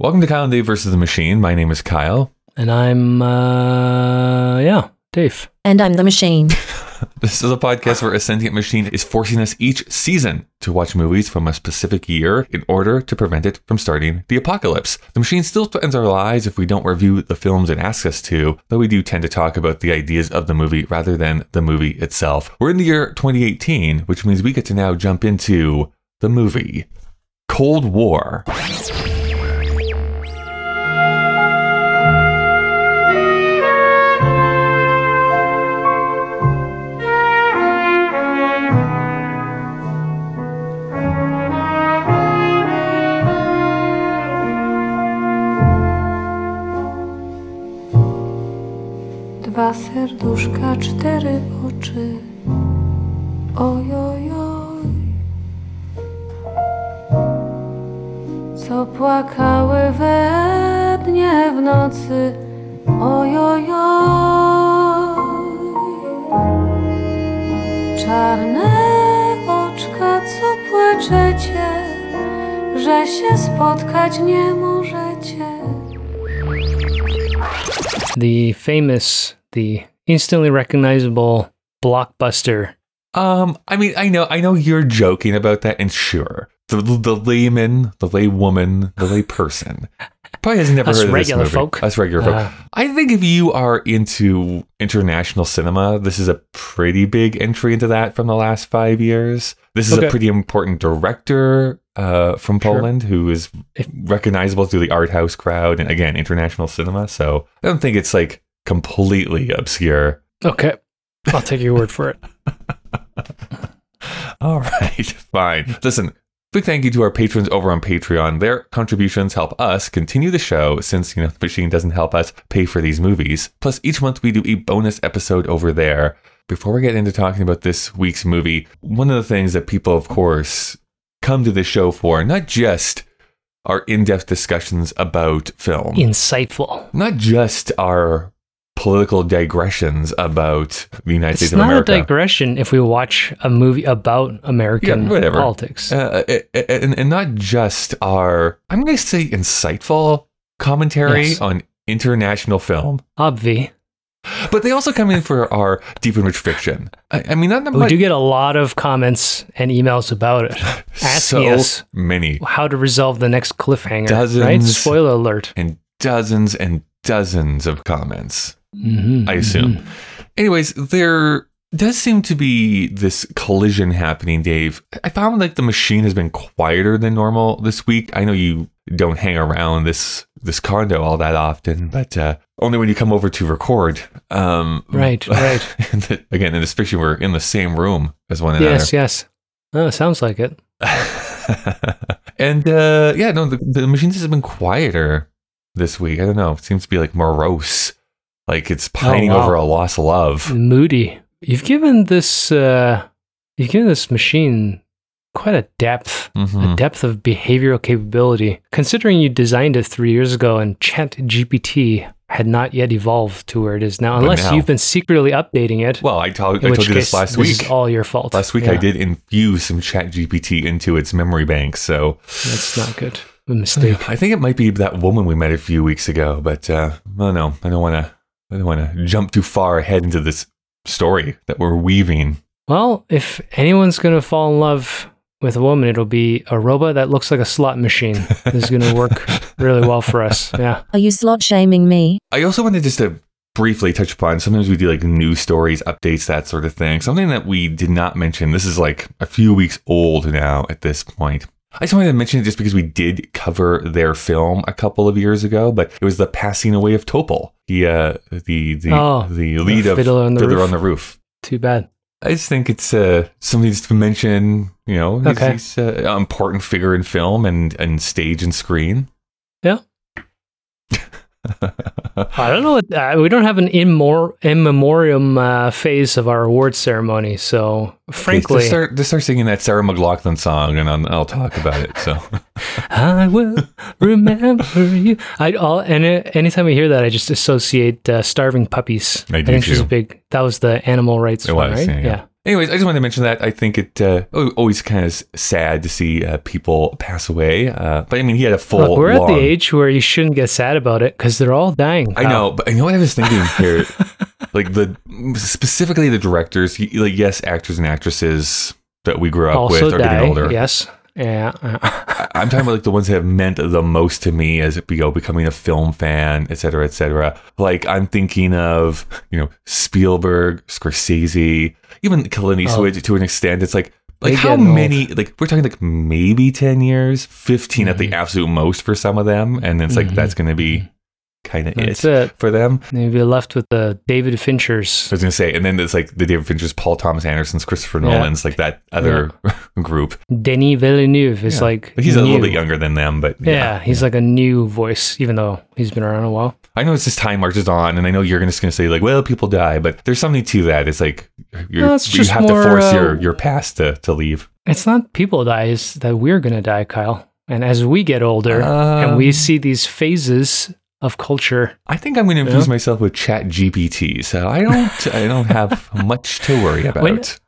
Welcome to Kyle and Dave versus the Machine. My name is Kyle. And I'm, Dave. And I'm the Machine. This is a podcast where a sentient machine is forcing us each season to watch movies from a specific year in order to prevent it from starting the apocalypse. The machine still threatens our lives if we don't review the films it asks us to, though we do tend to talk about the ideas of the movie rather than the movie itself. We're in the year 2018, which means we get to now jump into the movie Cold War. Dwa serduszka, cztery oczy, ojojoj, co płakały we dnie w nocy, ojojoj, czarne oczka, co płaczecie, że się spotkać nie możecie. The famous... the instantly recognizable blockbuster. I know you're joking about that, and sure, the layman, the laywoman, the layperson probably has never heard of this movie. Us regular folk. I think if you are into international cinema, this is a pretty big entry into that from the last 5 years. This is a pretty important director from Poland who is recognizable through the art house crowd and, again, international cinema. So I don't think it's like completely obscure. Okay, I'll take your word for it. All right, fine. Listen, big thank you to our patrons over on Patreon. Their contributions help us continue the show since, you know, the machine doesn't help us pay for these movies. Plus, each month we do a bonus episode over there. Before we get into talking about this week's movie, one of the things that people, of course, come to the show for, not just our in-depth discussions about film. Insightful. Not just our political digressions about the United States of America. It's not a digression if we watch a movie about American politics. And not just our, I'm going to say, insightful commentary on international film. Obvi. But they also come in for our deep and rich fiction. We do get a lot of comments and emails about it, asking us how to resolve the next cliffhanger. Dozens, right? Spoiler alert. And dozens and dozens of comments. Mm-hmm, I assume. Mm-hmm. Anyways, there does seem to be this collision happening, Dave. I found like the machine has been quieter than normal this week. I know you don't hang around this condo all that often, but only when you come over to record. Right. Again, in this fiction, we're in the same room as one another. Yes. Oh, sounds like it. And the machines has been quieter this week. I don't know. It seems to be like morose. Like it's pining over a lost love. Moody. You've given this machine quite a depth, a depth of behavioral capability. Considering you designed it 3 years ago and ChatGPT had not yet evolved to where it is now, unless you've been secretly updating it. Well, I told you this last week. This is all your fault. Last week I did infuse some ChatGPT into its memory bank, so that's not good. A mistake. I think it might be that woman we met a few weeks ago, but I don't want to jump too far ahead into this story that we're weaving. Well, if anyone's going to fall in love with a woman, it'll be a robot that looks like a slot machine. This is going to work really well for us. Yeah. Are you slot shaming me? I also wanted just to briefly touch upon, sometimes we do like news stories, updates, that sort of thing. Something that we did not mention. This is like a few weeks old now at this point. I just wanted to mention it just because we did cover their film a couple of years ago, but it was the passing away of Topol, the lead of Fiddler on the Roof. Too bad. I just think it's something just to mention. You know, he's an important figure in film and stage and screen. Yeah. I don't know. We don't have an in memoriam phase of our award ceremony, so frankly, just start singing that Sarah McLachlan song, and I'll talk about it. So I will remember you. Anytime I hear that, I just associate starving puppies. I think she's big. That was the animal rights one, right? Yeah. Anyways, I just wanted to mention that. I think it always kind of sad to see people pass away. But I mean, he had a full Look, we're long... at the age where you shouldn't get sad about it because they're all dying. I know, but you know what I was thinking here? Like, specifically the directors, like, yes, actors and actresses that we grew up also with are getting older. Yes. Yeah. I'm talking about like the ones that have meant the most to me as, you know, becoming a film fan, et cetera, et cetera. Like, I'm thinking of, you know, Spielberg, Scorsese, even Clint Eastwood to an extent. It's like how many, like, we're talking like maybe 10 years, 15 at the absolute most for some of them. And it's like, that's going to be kind of it for them. You'll be left with the David Finchers. I was going to say, and then it's like the David Finchers, Paul Thomas Andersons, Christopher Nolans, like that other group. Denis Villeneuve is like he's a little bit younger than them, but he's like a new voice, even though he's been around a while. I know it's just time marches on, and I know you're just going to say like, well, people die, but there's something to that. It's like you have to force your past to leave. It's not people die; it's that we're going to die, Kyle. And as we get older, and we see these phases of culture. I think I'm going to infuse myself with ChatGPT, so I don't have much to worry about.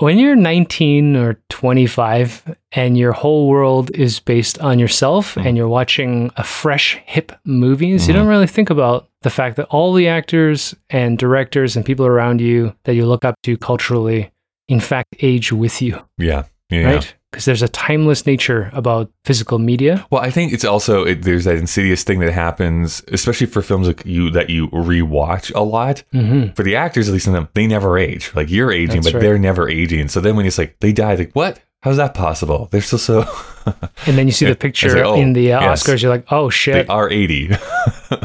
When you're 19 or 25 and your whole world is based on yourself and you're watching a fresh, hip movies, you don't really think about the fact that all the actors and directors and people around you that you look up to culturally, in fact, age with you. Yeah. Right? Because there's a timeless nature about physical media. Well, I think it's also, there's that insidious thing that happens, especially for films like that you rewatch a lot. Mm-hmm. For the actors, at least in them, they never age. Like, you're aging, they're never aging. So then when it's like, they die, like, what? How's that possible? They're still so... And then you see the picture in the Oscars, you're like, oh, shit. They are 80.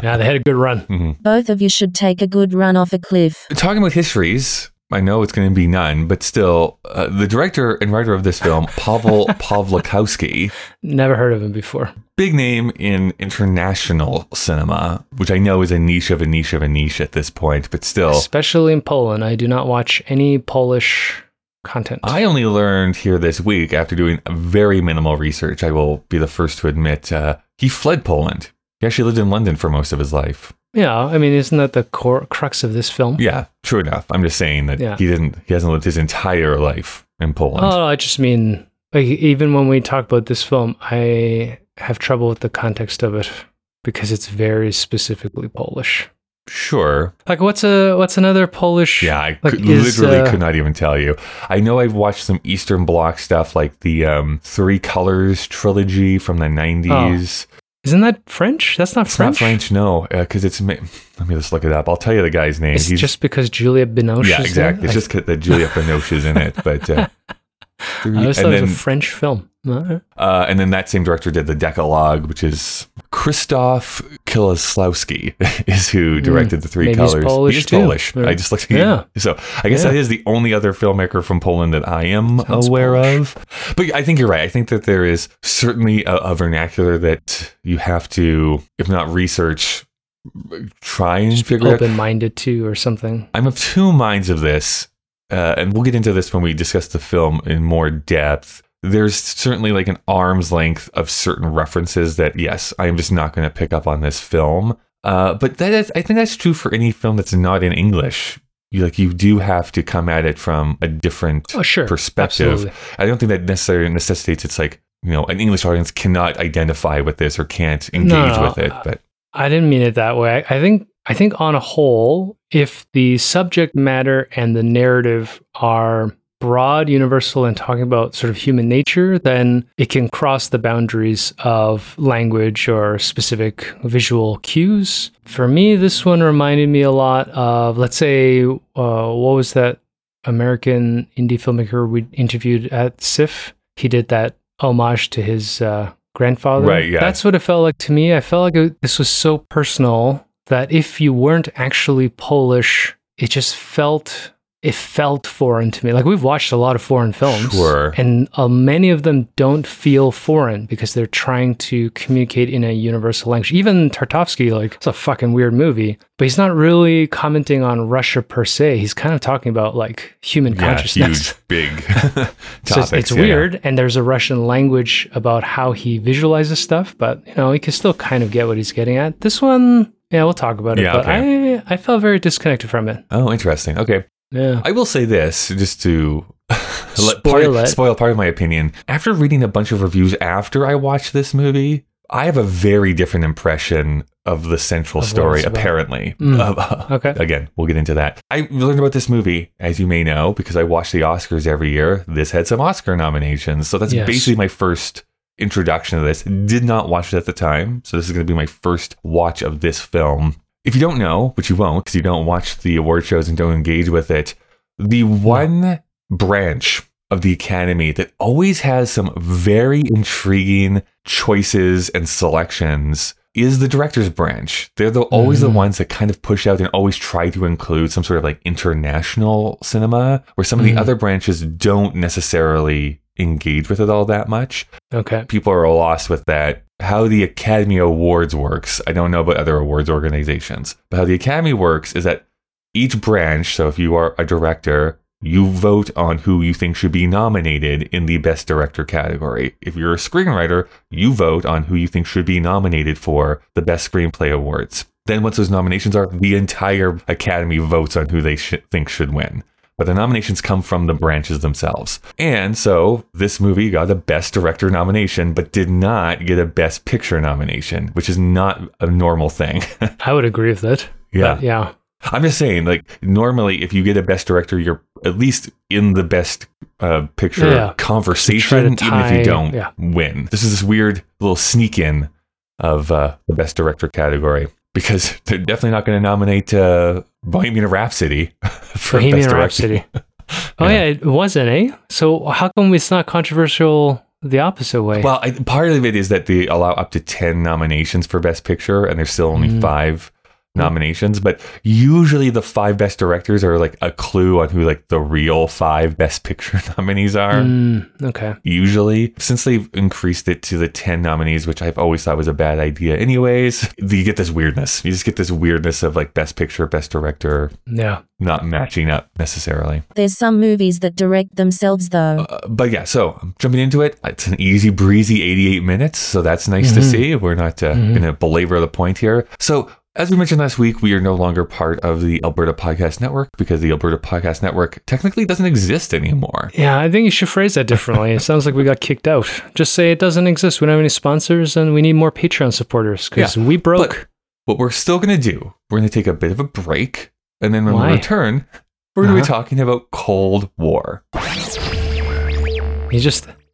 Yeah, they had a good run. Mm-hmm. Both of you should take a good run off a cliff. Talking about histories... I know it's going to be none, but still, the director and writer of this film, Paweł Pawlikowski. Never heard of him before. Big name in international cinema, which I know is a niche of a niche of a niche at this point, but still. Especially in Poland. I do not watch any Polish content. I only learned here this week after doing very minimal research. I will be the first to admit he fled Poland. He actually lived in London for most of his life. Yeah, I mean, isn't that the crux of this film? Yeah, true enough. I'm just saying that he hasn't lived his entire life in Poland. Oh, I just mean, like, even when we talk about this film, I have trouble with the context of it because it's very specifically Polish. Sure. Like, what's another Polish? Yeah, I could not even tell you. I know I've watched some Eastern Bloc stuff, like the Three Colors trilogy from the 90s. Oh. Isn't that French? That's not French. It's not French, no, because it's... Let me just look it up. I'll tell you the guy's name. It's just because Juliette Binoche is in it? Yeah, exactly. It's just that Juliette Binoche is in it. But, I just thought it was a French film. And then that same director did the Decalogue, which is... Krzysztof Kieślowski is who directed the Three Colors. He's Polish, Polish. Right. I just looked at him. So I guess that is the only other filmmaker from Poland that I am aware of. But I think you're right. I think that there is certainly a vernacular that you have to, if not research, try and just figure out. Open-minded to or something. I'm of two minds of this, and we'll get into this when we discuss the film in more depth. There's certainly like an arm's length of certain references that, yes, I am just not going to pick up on this film. But I think that's true for any film that's not in English. You do have to come at it from a different perspective. Absolutely. I don't think that necessarily necessitates it's like, you know, an English audience cannot identify with this or can't engage with it. But I didn't mean it that way. I think on a whole, if the subject matter and the narrative are... broad, universal, and talking about sort of human nature, then it can cross the boundaries of language or specific visual cues. For me, this one reminded me a lot of, let's say, what was that American indie filmmaker we interviewed at SIFF? He did that homage to his grandfather. Right, yeah. That's what it felt like to me. I felt like this was so personal that if you weren't actually Polish, it just felt... It felt foreign to me. Like, we've watched a lot of foreign films. Sure. And many of them don't feel foreign because they're trying to communicate in a universal language. Even Tartofsky, like, it's a fucking weird movie, but he's not really commenting on Russia per se. He's kind of talking about, like, human consciousness. Huge, big topics. So it's weird, and there's a Russian language about how he visualizes stuff, but, you know, you can still kind of get what he's getting at. This one, yeah, we'll talk about it, but I felt very disconnected from it. Oh, interesting. Okay. Yeah. I will say this, just to spoil part of my opinion. After reading a bunch of reviews after I watched this movie, I have a very different impression of the central story, apparently. Okay. Again, we'll get into that. I learned about this movie, as you may know, because I watch the Oscars every year. This had some Oscar nominations. So that's basically my first introduction to this. Did not watch it at the time. So this is going to be my first watch of this film. If you don't know, which you won't, because you don't watch the award shows and don't engage with it, the one branch of the Academy that always has some very intriguing choices and selections is the director's branch. They're always the ones that kind of push out and always try to include some sort of like international cinema, where some of the other branches don't necessarily engage with it all that much. Okay. People are lost with that. How the Academy Awards works, I don't know about other awards organizations, but how the Academy works is that each branch, so if you are a director, you vote on who you think should be nominated in the Best Director category. If you're a screenwriter, you vote on who you think should be nominated for the Best Screenplay Awards. Then once those nominations are, the entire Academy votes on who they think should win. But the nominations come from the branches themselves. And so this movie got a Best Director nomination, but did not get a Best Picture nomination, which is not a normal thing. I would agree with that. Yeah. But yeah. I'm just saying, like, normally, if you get a Best Director, you're at least in the Best Picture conversation, even if you don't win. This is this weird little sneak in of the Best Director category, because they're definitely not going to nominate Bohemian Rhapsody for Bohemian Rhapsody. Oh, yeah, it wasn't, eh? So how come it's not controversial the opposite way? Well, part of it is that they allow up to 10 nominations for Best Picture, and there's still only 5 nominations, but usually the 5 best directors are like a clue on who like the real 5 best picture nominees are. Okay. Usually, since they've increased it to the 10 nominees, which I've always thought was a bad idea anyways, you get this weirdness. You just get this weirdness of like best picture, best director not matching up necessarily. There's some movies that direct themselves though. But yeah, so I'm jumping into it. It's an easy breezy 88 minutes, so that's nice to see. We're not gonna belabor the point here. So as we mentioned last week, we are no longer part of the Alberta Podcast Network because the Alberta Podcast Network technically doesn't exist anymore. Yeah, I think you should phrase that differently. It sounds like we got kicked out. Just say it doesn't exist. We don't have any sponsors and we need more Patreon supporters because we broke. But what we're still going to do, we're going to take a bit of a break. And then when we return, we're going to be talking about Cold War.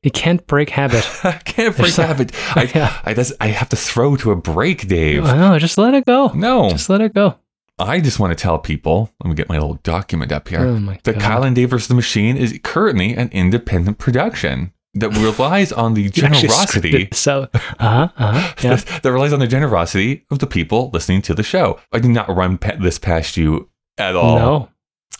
You can't break habit. Habit. I have to throw to a break, Dave. No, just let it go. No. Just let it go. I just want to tell people, let me get my little document up here. Oh my God. Kyle and Dave vs. the Machine is currently an independent production that relies on the generosity. That relies on the generosity of the people listening to the show. I did not run this past you at all. No.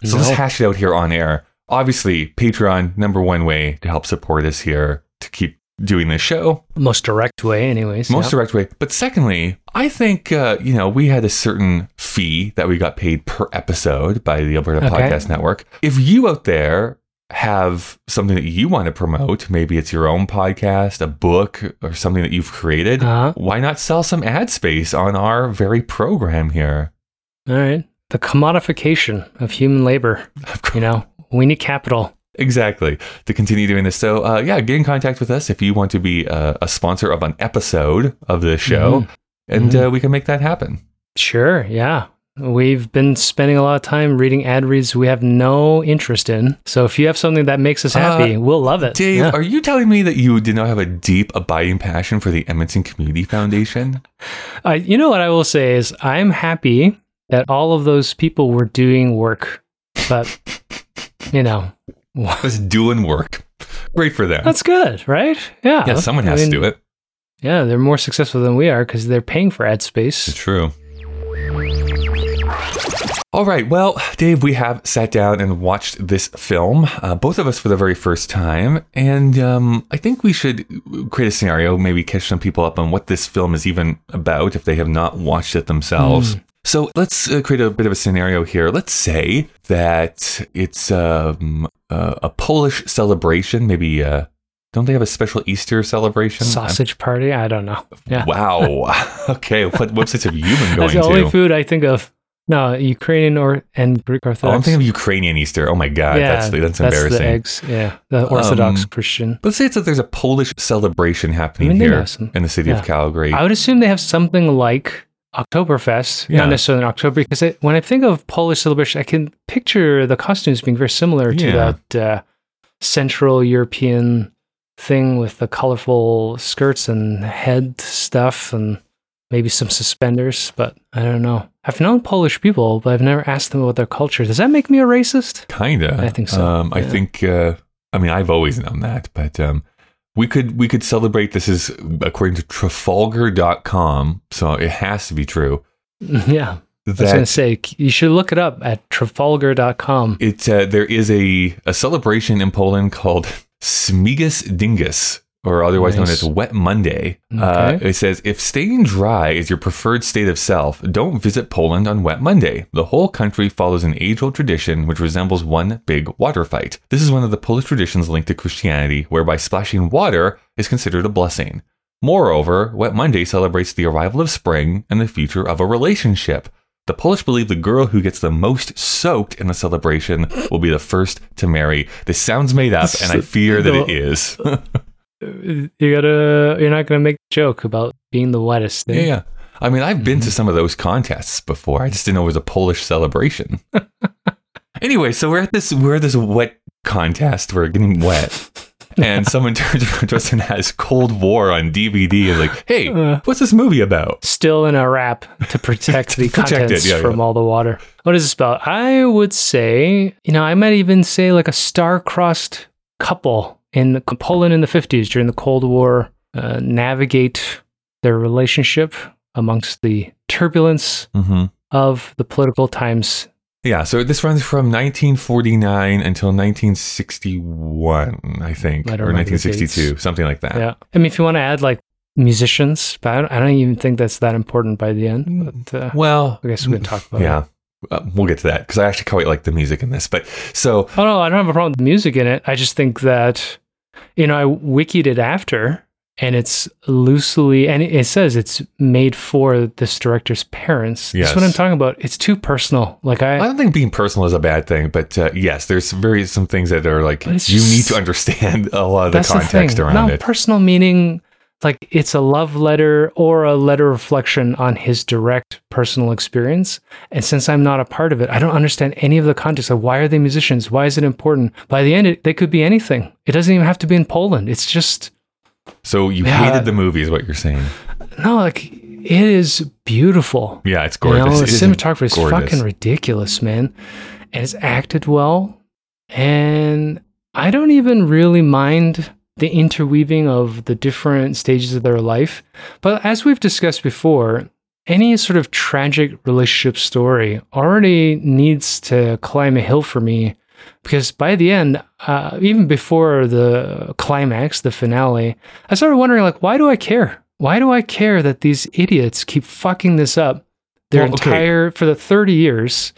So let's hash it out here on air. Obviously, Patreon, number one way to help support us here to keep doing this show. Most direct way, anyways. Most direct way. But secondly, I think, we had a certain fee that we got paid per episode by the Alberta Podcast Network. If you out there have something that you want to promote, maybe it's your own podcast, a book, or something that you've created, why not sell some ad space on our very program here? All right. The commodification of human labor, We need capital. Exactly. To continue doing this. So, get in contact with us if you want to be a sponsor of an episode of this show, and we can make that happen. Sure, yeah. We've been spending a lot of time reading ad reads we have no interest in. So if you have something that makes us happy, we'll love it. Dave, are you telling me that you did not have a deep, abiding passion for the Edmonton Community Foundation? You know what I will say is I'm happy that all of those people were doing work, but... was doing work. Great for them. That's good, right? Yeah. Yeah, someone has to do it. Yeah, they're more successful than we are because they're paying for ad space. It's true. All right. Well, Dave, we have sat down and watched this film, both of us for the very first time. And I think we should create a scenario, maybe catch some people up on what this film is even about if they have not watched it themselves. So let's create a bit of a scenario here. Let's say that it's a Polish celebration. Maybe don't they have a special Easter celebration? Sausage party? I don't know. Yeah. Wow. Okay. What websites have you been going to? That's the only food I think of. No, Ukrainian or and Greek Orthodox. Oh, I'm thinking of Ukrainian Easter. Oh my God, yeah, that's embarrassing. That's the eggs, yeah, the Orthodox Christian. But say it's that there's a Polish celebration happening here in the city of Calgary. I would assume they have something like Oktoberfest, not necessarily in October, because when I think of Polish celebration, I can picture the costumes being very similar to that Central European thing with the colorful skirts and head stuff and maybe some suspenders, but I don't know. I've known Polish people, but I've never asked them about their culture. Does that make me a racist? Kinda. I think so. I think, I mean, I've always known that, but we could celebrate. This is according to Trafalgar.com, so it has to be true. Yeah. I was going to say, you should look it up at Trafalgar.com. There is a celebration in Poland called Smigus Dingus, or otherwise known as Wet Monday. Okay. It says, if staying dry is your preferred state of self, don't visit Poland on Wet Monday. The whole country follows an age-old tradition which resembles one big water fight. This is one of the Polish traditions linked to Christianity, whereby splashing water is considered a blessing. Moreover, Wet Monday celebrates the arrival of spring and the future of a relationship. The Polish believe the girl who gets the most soaked in the celebration will be the first to marry. This sounds made up, and I fear that it is. You're not gonna make a joke about being the wettest thing. Yeah. I mean, I've been to some of those contests before. I just didn't know it was a Polish celebration. Anyway, so we're at this wet contest. We're getting wet, and someone turns around to us and has Cold War on DVD. And like, hey, what's this movie about? Still in a wrap to protect the contents from all the water. What is this about? I would say, I might even say like a star-crossed couple in Poland in the 50s during the Cold War, navigate their relationship amongst the turbulence of the political times. Yeah, so this runs from 1949 until 1961, I think, or 1962, something like that. Yeah, I mean, if you want to add like musicians, but I don't even think that's that important by the end. But, well, I guess we can talk about it. We'll get to that because I actually quite like the music in this. But so, oh no, I don't have a problem with the music in it. I just think that I wikied it after, and it's loosely, and it says it's made for this director's parents. Yes. That's what I'm talking about. It's too personal. Like I don't think being personal is a bad thing, but yes, there's some things that are like need to understand a lot of the context around it. Personal meaning. Like it's a love letter or a letter reflection on his direct personal experience. And since I'm not a part of it, I don't understand any of the context of why are they musicians? Why is it important? By the end, they could be anything. It doesn't even have to be in Poland. It's just... So you hated the movie is what you're saying. No, like it is beautiful. Yeah, it's gorgeous. The cinematography is fucking ridiculous, man. And it's acted well. And I don't even really mind the interweaving of the different stages of their life. But as we've discussed before, any sort of tragic relationship story already needs to climb a hill for me, because by the end, even before the climax, the finale, I started wondering, like, why do I care? Why do I care that these idiots keep fucking this up for the 30 years,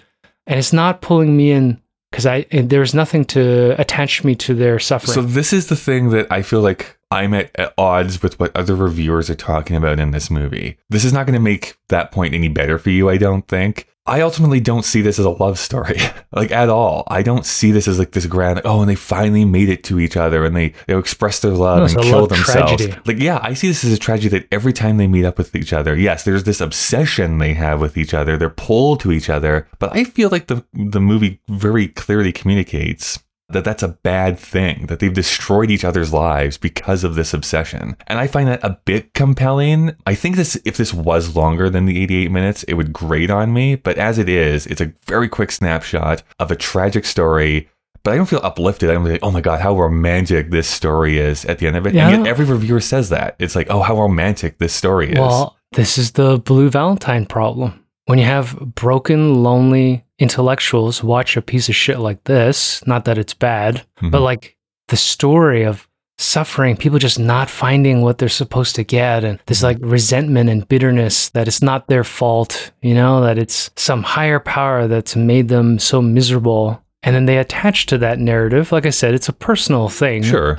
and it's not pulling me in? Because there's nothing to attach me to their suffering. So this is the thing that I feel like I'm at odds with what other reviewers are talking about in this movie. This is not going to make that point any better for you, I don't think. I ultimately don't see this as a love story, like at all. I don't see this as like this grand, and they finally made it to each other and they expressed their love and killed themselves. Tragedy. Like, yeah, I see this as a tragedy that every time they meet up with each other, yes, there's this obsession they have with each other. They're pulled to each other. But I feel like the movie very clearly communicates that that's a bad thing, that they've destroyed each other's lives because of this obsession. And I find that a bit compelling. I think if this was longer than the 88 minutes, it would grate on me. But as it is, it's a very quick snapshot of a tragic story. But I don't feel uplifted. I don't feel like, oh my God, how romantic this story is at the end of it. Yeah. And yet every reviewer says that. It's like, oh, how romantic this story is. Well, this is the Blue Valentine problem. When you have broken, lonely intellectuals watch a piece of shit like this, not that it's bad, but like the story of suffering, people just not finding what they're supposed to get, and this like resentment and bitterness that it's not their fault, that it's some higher power that's made them so miserable. And then they attach to that narrative. Like I said, it's a personal thing. Sure.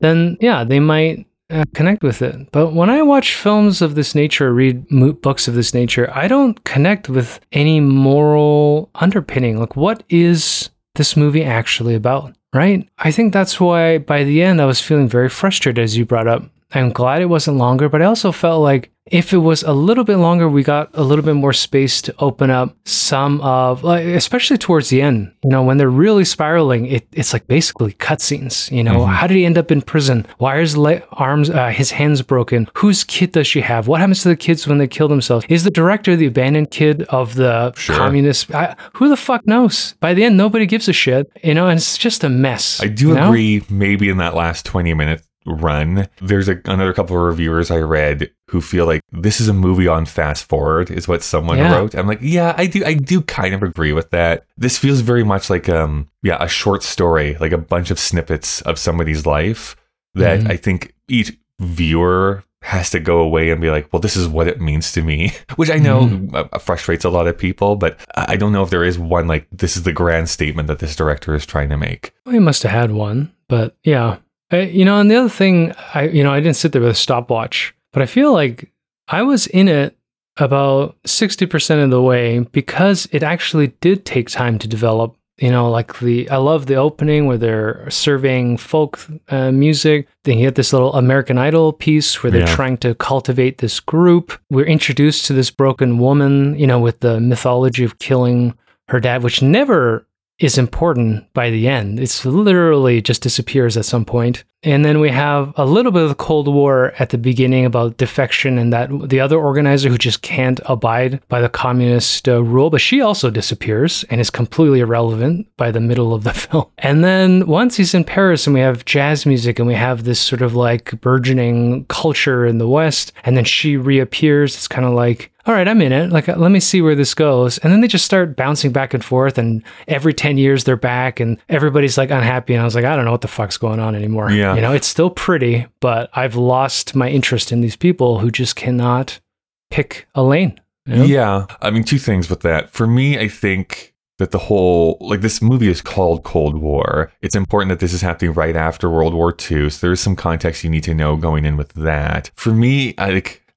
Then, yeah, they might connect with it. But when I watch films of this nature, read books of this nature, I don't connect with any moral underpinning. Like, what is this movie actually about, right? I think that's why by the end I was feeling very frustrated, as you brought up. I'm glad it wasn't longer, but I also felt like if it was a little bit longer, we got a little bit more space to open up some of, like, especially towards the end, you know, when they're really spiraling, it's like basically cutscenes, you know, mm-hmm. How did he end up in prison? Why are his hands broken? Whose kid does she have? What happens to the kids when they kill themselves? Is the director the abandoned kid of the communist? Who the fuck knows? By the end, nobody gives a shit, you know, and it's just a mess. I do agree, maybe in that last 20 minutes run, there's another couple of reviewers I read who feel like this is a movie on fast forward, is what someone wrote. I'm like, yeah, I do kind of agree with that. This feels very much like a short story, like a bunch of snippets of somebody's life that I think each viewer has to go away and be like, well, this is what it means to me, which I know frustrates a lot of people, but I don't know if there is one, like, this is the grand statement that this director is trying to make. Well, he must have had one, but yeah. You know, and the other thing, I didn't sit there with a stopwatch, but I feel like I was in it about 60% of the way because it actually did take time to develop. You know, like I love the opening where they're surveying folk music. Then you get this little American Idol piece where they're trying to cultivate this group. We're introduced to this broken woman, you know, with the mythology of killing her dad, which never is important by the end. It's literally just disappears at some point. And then we have a little bit of the Cold War at the beginning about defection and that the other organizer who just can't abide by the communist rule, but she also disappears and is completely irrelevant by the middle of the film. And then once he's in Paris and we have jazz music and we have this sort of like burgeoning culture in the West, and then she reappears, it's kind of like, all right, I'm in it. Like, let me see where this goes. And then they just start bouncing back and forth. And every 10 years they're back and everybody's like unhappy. And I was like, I don't know what the fuck's going on anymore. Yeah. You know, it's still pretty, but I've lost my interest in these people who just cannot pick a lane. You know? Yeah. I mean, two things with that. For me, I think that the whole, like, this movie is called Cold War. It's important that this is happening right after World War II. So there's some context you need to know going in with that. For me,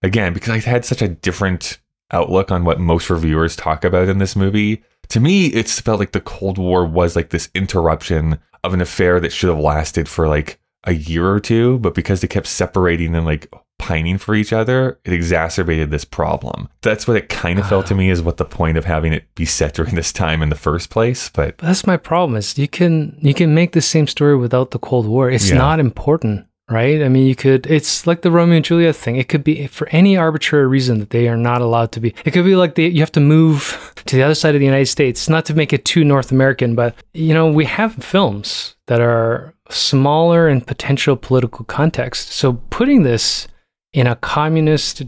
again, because I had such a different outlook on what most reviewers talk about in this movie, to me, it felt like the Cold War was like this interruption of an affair that should have lasted for like a year or two, but because they kept separating and like pining for each other, it exacerbated this problem. That's what it kind of felt to me is what the point of having it be set during this time in the first place. But that's my problem, is you can make the same story without the Cold War. It's not important. Right? I mean, it's like the Romeo and Juliet thing. It could be for any arbitrary reason that they are not allowed to be. It could be like you have to move to the other side of the United States, not to make it too North American, but, you know, we have films that are smaller in potential political context. So putting this in a communist,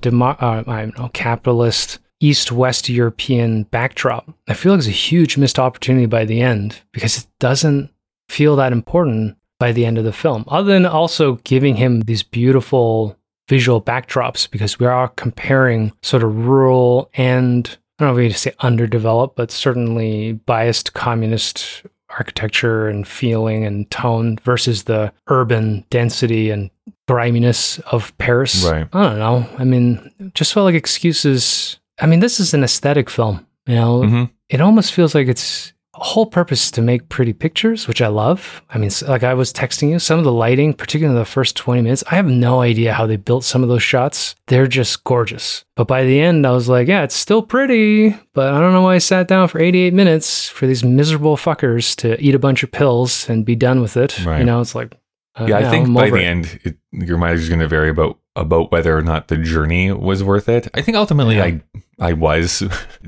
capitalist, East-West European backdrop, I feel like it's a huge missed opportunity by the end because it doesn't feel that important by the end of the film, other than also giving him these beautiful visual backdrops, because we are comparing sort of rural and, I don't know if you say underdeveloped, but certainly biased communist architecture and feeling and tone versus the urban density and griminess of Paris. Right. I don't know. I mean, just felt like excuses. I mean, this is an aesthetic film, you know, It almost feels like it's whole purpose to make pretty pictures, which I love. I mean, like I was texting you, some of the lighting, particularly in the first 20 minutes, I have no idea how they built some of those shots. They're just gorgeous. But by the end, I was like, yeah, it's still pretty, but I don't know why I sat down for 88 minutes for these miserable fuckers to eat a bunch of pills and be done with it. Right. You know, it's like, I think I'm by the end, your mind is going to vary about whether or not the journey was worth it. I think ultimately I was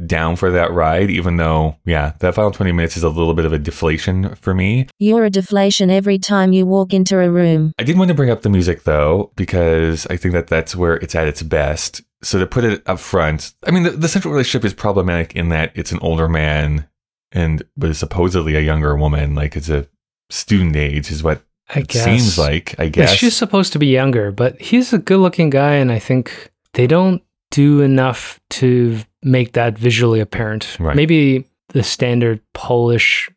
down for that ride, even though, that final 20 minutes is a little bit of a deflation for me. You're a deflation every time you walk into a room. I did want to bring up the music, though, because I think that that's where it's at its best. So to put it up front, I mean, the central relationship is problematic in that it's an older man and was supposedly a younger woman. Like, it's a student age is what seems like, I guess. Yeah, she's supposed to be younger, but he's a good-looking guy, and I think they don't do enough to make that visually apparent. Right. Maybe the standard Polish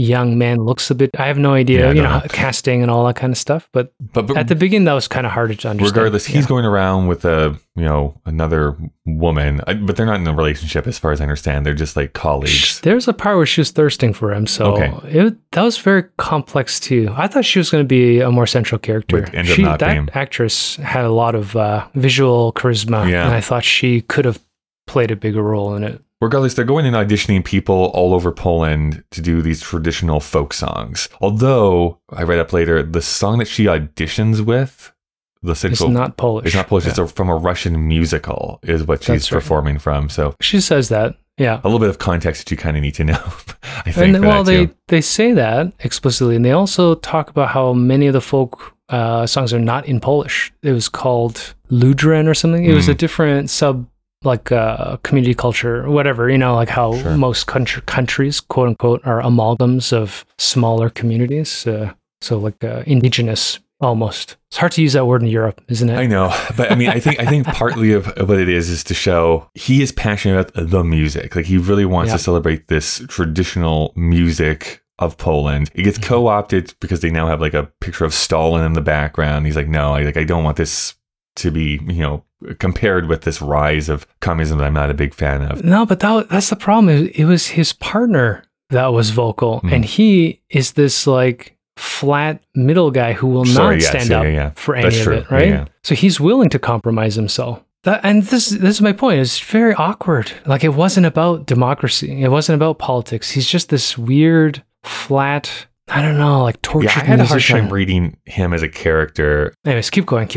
young man looks a bit, I have no idea, casting and all that kind of stuff. But at the beginning, that was kind of harder to understand. Regardless, he's going around with another woman, but they're not in a relationship as far as I understand. They're just like colleagues. There's a part where she was thirsting for him. So that was very complex too. I thought she was going to be a more central character. Actress had a lot of visual charisma. Yeah. And I thought she could have played a bigger role in it. Regardless, they're going and auditioning people all over Poland to do these traditional folk songs. Although, I read up later, the song that she auditions with, it's not Polish. It's not Polish. Yeah. It's from a Russian musical is what she's performing from. So she says that. Yeah. A little bit of context that you kind of need to know, I think. They say that explicitly. And they also talk about how many of the folk songs are not in Polish. It was called Ludren or something. It was a different community culture, whatever, how most countries, quote unquote, are amalgams of smaller communities. Indigenous, almost. It's hard to use that word in Europe, isn't it? I know. But I mean, I think partly of what it is to show he is passionate about the music. Like he really wants to celebrate this traditional music of Poland. It gets co-opted because they now have like a picture of Stalin in the background. He's like, no, I don't want this to be, compared with this rise of communism that I'm not a big fan of. No, but that's the problem. It was his partner that was vocal, and he is this flat middle guy who will not stand up for any of it, right? Yeah. So he's willing to compromise himself. This is my point. It's very awkward. Like it wasn't about democracy. It wasn't about politics. He's just this weird, flat, I don't know, tortured. Yeah, I had a hard time reading him as a character. Anyways, keep going.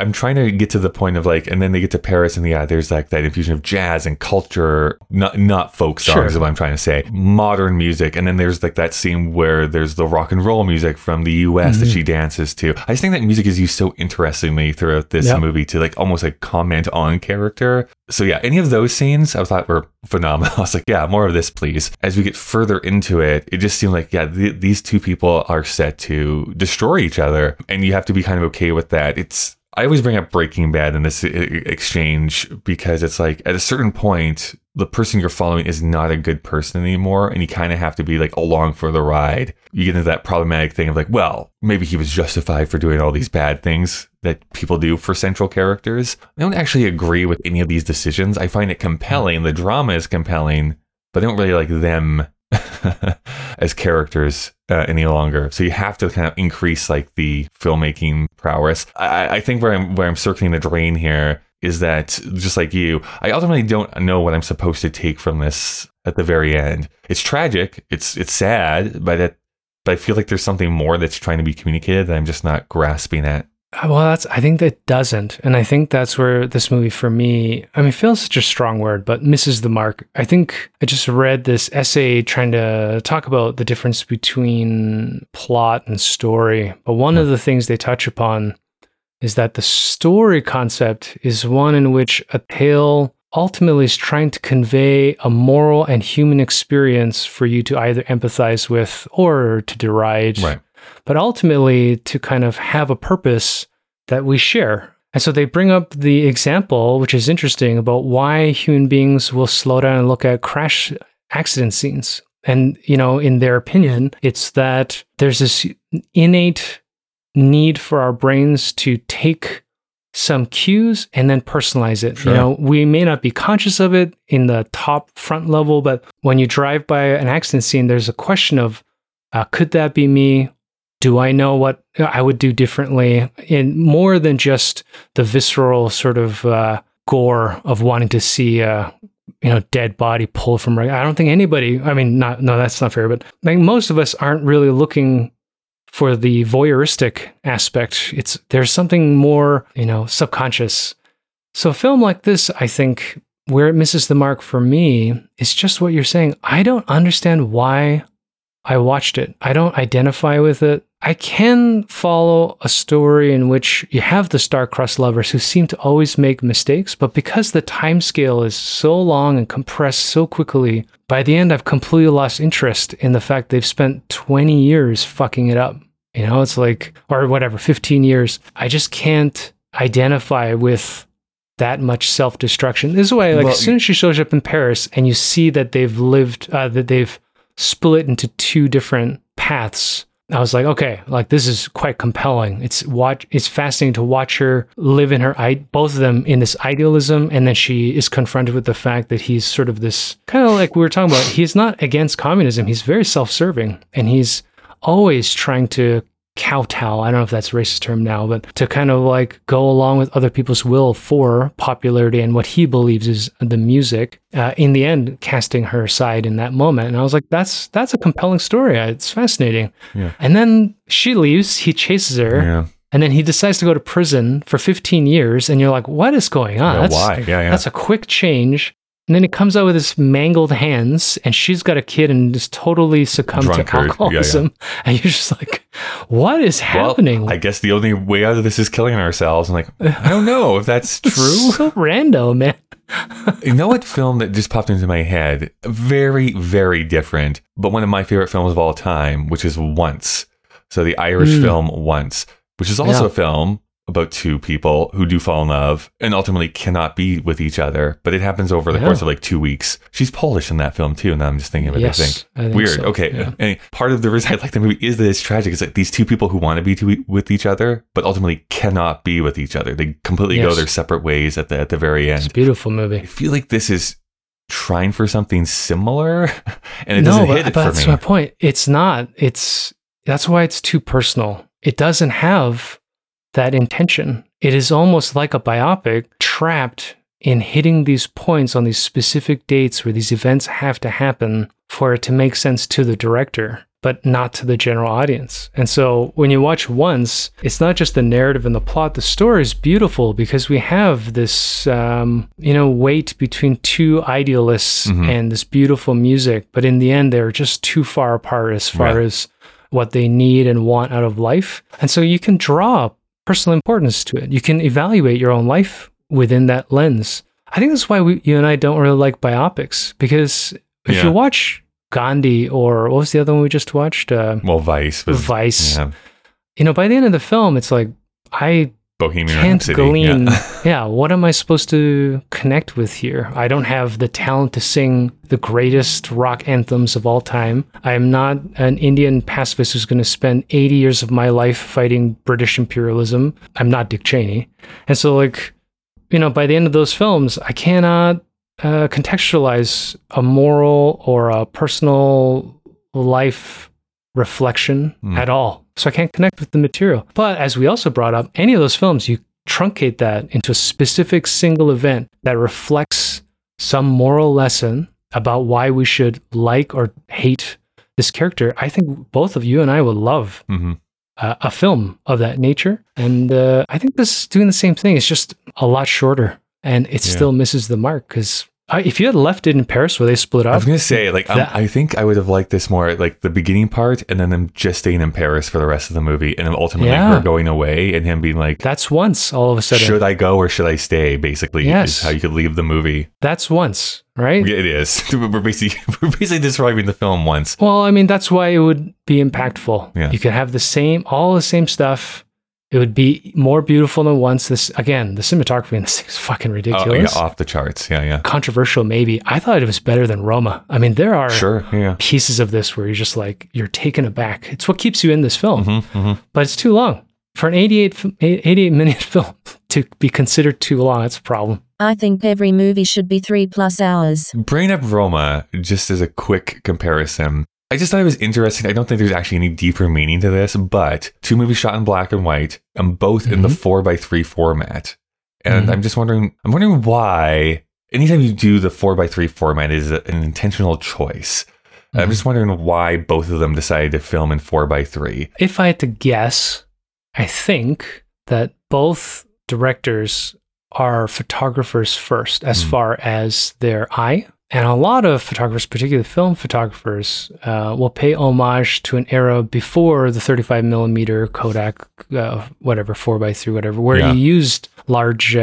I'm trying to get to the point of and then they get to Paris and there's that infusion of jazz and culture, not folk songs is what I'm trying to say, modern music. And then there's that scene where there's the rock and roll music from the US that she dances to. I just think that music is used so interestingly throughout this movie to almost comment on character. So yeah, any of those scenes I thought were phenomenal. I was like, yeah, more of this, please. As we get further into it, it just seemed these two people are set to destroy each other, and you have to be kind of okay with that. I always bring up Breaking Bad in this exchange because it's at a certain point, the person you're following is not a good person anymore, and you kind of have to be along for the ride. You get into that problematic thing of well, maybe he was justified for doing all these bad things that people do for central characters. I don't actually agree with any of these decisions. I find it compelling. The drama is compelling, but I don't really like them as characters any longer. So you have to kind of increase the filmmaking prowess. I think where I'm circling the drain here is that, just like you, I ultimately don't know what I'm supposed to take from this at the very end. It's tragic, it's sad, but I feel like there's something more that's trying to be communicated that I'm just not grasping at. Well, I think that doesn't. And I think that's where this movie for me, I mean, feels such a strong word, but misses the mark. I think I just read this essay trying to talk about the difference between plot and story. But one of the things they touch upon is that the story concept is one in which a tale ultimately is trying to convey a moral and human experience for you to either empathize with or to deride. Right. But ultimately to kind of have a purpose that we share. And so they bring up the example, which is interesting, about why human beings will slow down and look at crash accident scenes. And, in their opinion, it's that there's this innate need for our brains to take some cues and then personalize it. Sure. We may not be conscious of it in the top front level, but when you drive by an accident scene, there's a question of, could that be me? Do I know what I would do differently? And more than just the visceral sort of gore of wanting to see a dead body pulled from right. I don't think anybody, that's not fair, but most of us aren't really looking for the voyeuristic aspect. There's something more, subconscious. So a film like this, I think where it misses the mark for me is just what you're saying. I don't understand why I watched it. I don't identify with it. I can follow a story in which you have the star-crossed lovers who seem to always make mistakes, but because the time scale is so long and compressed so quickly, by the end I've completely lost interest in the fact they've spent 20 years fucking it up. 15 years. I just can't identify with that much self-destruction. This is why, as soon as she shows up in Paris and you see that they've lived, that they've split into two different paths, I was like, okay, like this is quite compelling. It's fascinating to watch her live in her both of them in this idealism, and then she is confronted with the fact that he's sort of this kind of like we were talking about. He's not against communism. He's very self-serving, and he's always trying to kowtow. I don't know if that's a racist term now, but to kind of like go along with other people's will for popularity and what he believes is the music. In the end, casting her aside in that moment. And I was like, that's a compelling story. It's fascinating. Yeah. And then she leaves, he chases her. Yeah. And then he decides to go to prison for 15 years. And you're like, what is going on? Why? Yeah. That's a quick change. And then he comes out with his mangled hands, and she's got a kid and just totally succumbed to alcoholism. Yeah. And you're just like, what is happening? Well, I guess the only way out of this is killing ourselves. I'm like, I don't know if that's true. So random, man. You know what film that just popped into my head? Very, very different, but one of my favorite films of all time, which is Once. So the Irish film Once, which is also a film about two people who do fall in love and ultimately cannot be with each other, but it happens over the course of like 2 weeks. She's Polish in that film too, and I'm just thinking of it. I think weird. So. Okay, yeah. And part of the reason I like the movie is that it's tragic. It's like these two people who want to be with each other, but ultimately cannot be with each other. They completely go their separate ways at the very end. It's a beautiful movie. I feel like this is trying for something similar, and it doesn't hit for me. That's my point. It's not. That's why it's too personal. It doesn't have that intention. It is almost like a biopic trapped in hitting these points on these specific dates where these events have to happen for it to make sense to the director, but not to the general audience. And so when you watch Once, it's not just the narrative and the plot. The story is beautiful because we have this, weight between two idealists and this beautiful music. But in the end, they're just too far apart as far as what they need and want out of life. And so you can draw personal importance to it. You can evaluate your own life within that lens. I think that's why you and I don't really like biopics, because if you watch Gandhi or what was the other one we just watched? Vice. Yeah. By the end of the film, it's like, Bohemian Rhapsody. What am I supposed to connect with here? I don't have the talent to sing the greatest rock anthems of all time. I'm not an Indian pacifist who's going to spend 80 years of my life fighting British imperialism. I'm not Dick Cheney. And so, by the end of those films, I cannot contextualize a moral or a personal life reflection at all. So I can't connect with the material. But as we also brought up, any of those films, you truncate that into a specific single event that reflects some moral lesson about why we should like or hate this character. I think both of you and I would love a film of that nature. And I think this is doing the same thing. It's just a lot shorter, and it still misses the mark because... if you had left it in Paris where they split up, I was going to say, I think I would have liked this more, like the beginning part, and then them just staying in Paris for the rest of the movie, and then ultimately her going away and him being like, "That's Once." All of a sudden, should I go or should I stay? Basically, is how you could leave the movie. That's Once, right? It is. We're basically describing the film Once. Well, I mean, that's why it would be impactful. Yeah. You could have all the same stuff. It would be more beautiful than Once. This, again, the cinematography in this is fucking ridiculous. Oh, yeah, off the charts. Yeah. Controversial, maybe. I thought it was better than Roma. I mean, there are pieces of this where you're just like, you're taken aback. It's what keeps you in this film, but it's too long. For an 88-minute film to be considered too long, it's a problem. I think every movie should be 3+ hours. Bring up Roma just as a quick comparison. I just thought it was interesting. I don't think there's actually any deeper meaning to this, but two movies shot in black and white, and both in the 4x3 format. And I'm just wondering, why anytime you do the 4x3 format is an intentional choice. I'm just wondering why both of them decided to film in 4x3. If I had to guess, I think that both directors are photographers first, as far as their eye. And a lot of photographers, particularly film photographers, will pay homage to an era before the 35mm Kodak, 4x3, where you used large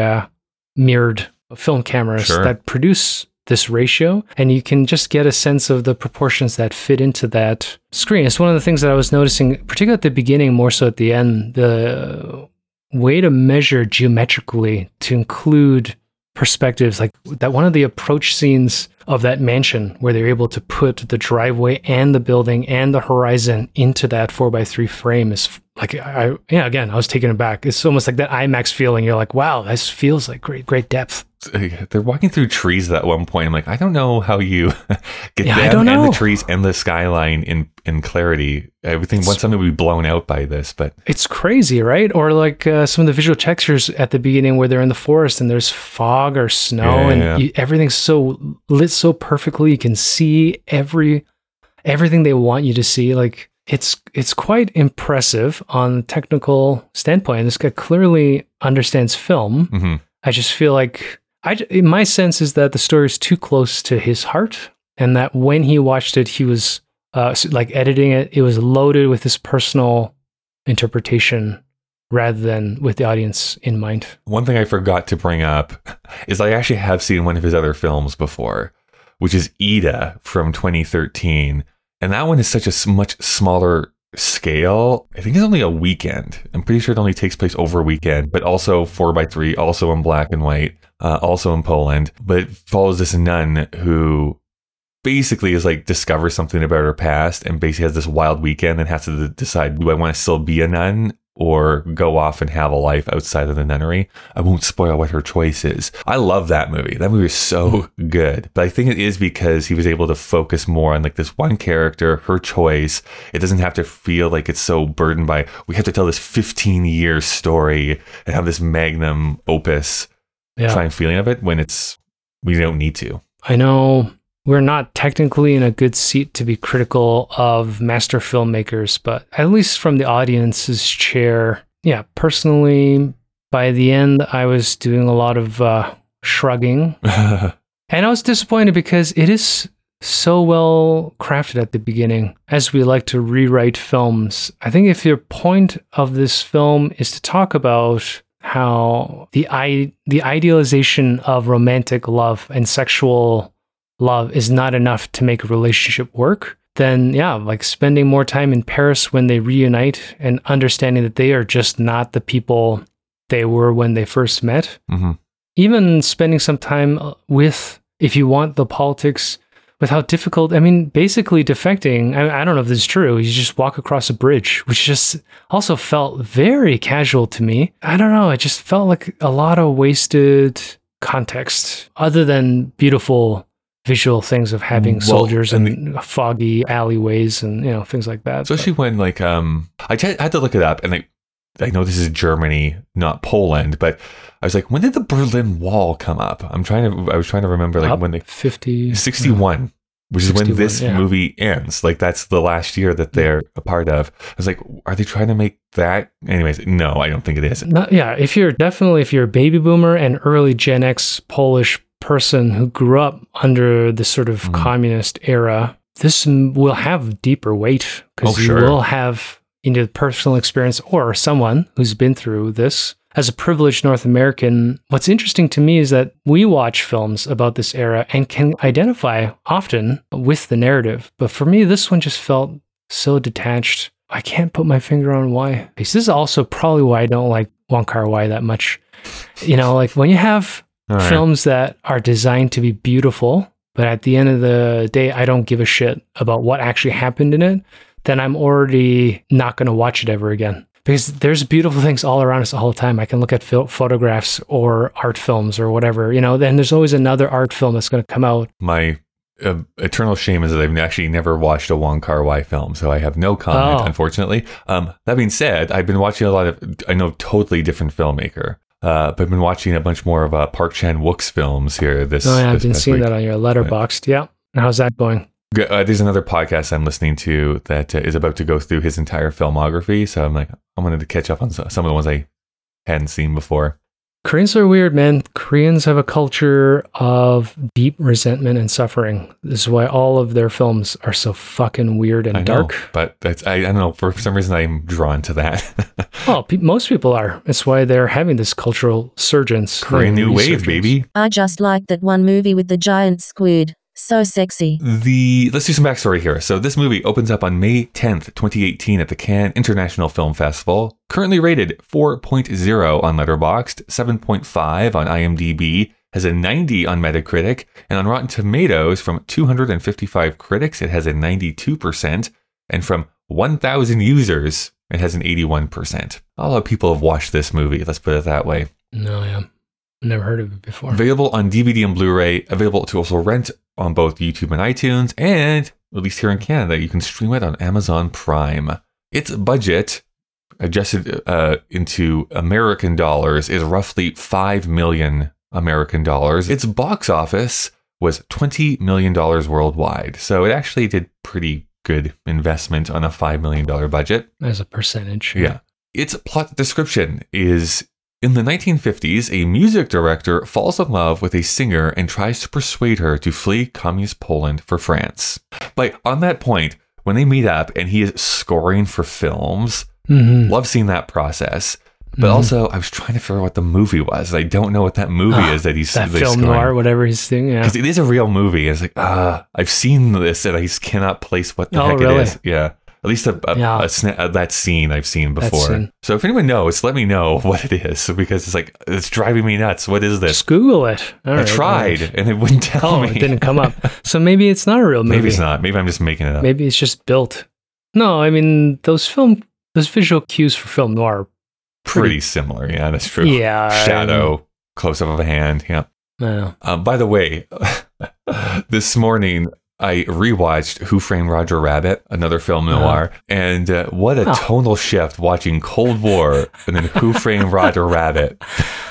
mirrored film cameras that produce this ratio. And you can just get a sense of the proportions that fit into that screen. It's one of the things that I was noticing, particularly at the beginning, more so at the end, the way to measure geometrically to include perspectives, like that one of the approach scenes of that mansion where they're able to put the driveway and the building and the horizon into that 4x3 frame is like, I was taken aback. It's almost like that IMAX feeling. You're like, wow, this feels like great depth. They're walking through trees at one point. I'm like, I don't know how you get them and the trees and the skyline in clarity. Everything wants something to be blown out by this, but it's crazy, right? Or like some of the visual textures at the beginning where they're in the forest and there's fog or snow, everything's so lit so perfectly. You can see everything they want you to see. Like it's quite impressive on the technical standpoint. And this guy clearly understands film. Mm-hmm. I just feel like my sense is that the story is too close to his heart, and that when he watched it, he was editing it. It was loaded with his personal interpretation rather than with the audience in mind. One thing I forgot to bring up is I actually have seen one of his other films before, which is Ida from 2013. And that one is such a much smaller scale. I think it's only a weekend. I'm pretty sure it only takes place over a weekend, but also 4x3, also in black and white, also in Poland. But it follows this nun who basically is like discovers something about her past and basically has this wild weekend and has to decide, do I want to still be a nun or go off and have a life outside of the nunnery? I won't spoil what her choice is. I love that movie. That movie is so good. But I think it is because he was able to focus more on like this one character, her choice. It doesn't have to feel like it's so burdened by, we have to tell this 15-year story and have this magnum opus kind of feeling of it when we don't need to. I know we're not technically in a good seat to be critical of master filmmakers, but at least from the audience's chair, personally, by the end, I was doing a lot of shrugging. And I was disappointed because it is so well crafted at the beginning, as we like to rewrite films. I think if your point of this film is to talk about how the idealization of romantic love and sexual love is not enough to make a relationship work, then spending more time in Paris when they reunite and understanding that they are just not the people they were when they first met. Mm-hmm. Even spending some time with, if you want, the politics, with how difficult, basically defecting. I don't know if this is true. You just walk across a bridge, which just also felt very casual to me. I don't know. It just felt like a lot of wasted context other than beautiful visual things of having soldiers and foggy alleyways and things like that. Especially when I had to look it up, and I know this is Germany, not Poland, but I was like, when did the Berlin Wall come up? I was trying to remember when they 61. Which is when this movie ends. Like, that's the last year that they're a part of. I was like, are they trying to make that? Anyways, no, I don't think it is. If you're a baby boomer and early Gen X Polish person who grew up under the sort of communist era, this will have deeper weight because you will have personal experience or someone who's been through this. As a privileged North American, what's interesting to me is that we watch films about this era and can identify often with the narrative. But for me, this one just felt so detached. I can't put my finger on why. This is also probably why I don't like Wong Kar-wai that much. When you have films that are designed to be beautiful, but at the end of the day, I don't give a shit about what actually happened in it, then I'm already not going to watch it ever again. Because there's beautiful things all around us all the time. I can look at photographs or art films or whatever, then there's always another art film that's going to come out. My eternal shame is that I've actually never watched a Wong Kar-wai film, so I have no comment, unfortunately. That being said, I've been watching a lot of, I know, totally different filmmaker. But I've been watching a bunch more of Park Chan-wook's films here. I've been seeing that on your Letterboxd. Yeah. How's that going? There's another podcast I'm listening to that is about to go through his entire filmography. So I'm like, I wanted to catch up on some of the ones I hadn't seen before. Koreans are weird, man. Koreans have a culture of deep resentment and suffering. This is why all of their films are so fucking weird and dark. But that's, I don't know, for some reason I'm drawn to that. Well, most people are. That's why they're having this cultural surgence. Korean new wave, baby. I just liked that one movie with the giant squid. So sexy. Let's do some backstory here. So this movie opens up on May 10th, 2018 at the Cannes International Film Festival. Currently rated 4.0 on Letterboxd, 7.5 on IMDb, has a 90 on Metacritic, and on Rotten Tomatoes from 255 critics, it has a 92%, and from 1,000 users, it has an 81%. A lot of people have watched this movie, let's put it that way. No, yeah. Never heard of it before. Available on DVD and Blu-ray, available to also rent on both YouTube and iTunes, and at least here in Canada, you can stream it on Amazon Prime. Its budget, adjusted into American dollars, is roughly 5 million American dollars. Its box office was $20 million worldwide. So it actually did pretty good investment on a $5 million budget. As a percentage. Yeah. Its plot description is, in the 1950s, a music director falls in love with a singer and tries to persuade her to flee communist Poland for France. But on that point, when they meet up and he is scoring for films, love seeing that process. But also, I was trying to figure out what the movie was. I don't know what that movie is that he's scoring. That film noir, whatever he's doing, yeah. Because it is a real movie. It's like, I've seen this and I just cannot place what the heck really? It is. Yeah. At least that scene I've seen before. So if anyone knows, let me know what it is, because it's like, it's driving me nuts. What is this? Just Google it. I tried and it wouldn't tell me. It didn't come up. So maybe it's not a real movie. Maybe it's not. Maybe I'm just making it up. Maybe it's just built. No, I mean, those visual cues for film noir are pretty similar. Yeah, that's true. Yeah. Shadow, close-up of a hand. Yeah. I know. By the way, this morning, I rewatched Who Framed Roger Rabbit, another film noir, and what a tonal shift watching Cold War and then Who Framed Roger Rabbit.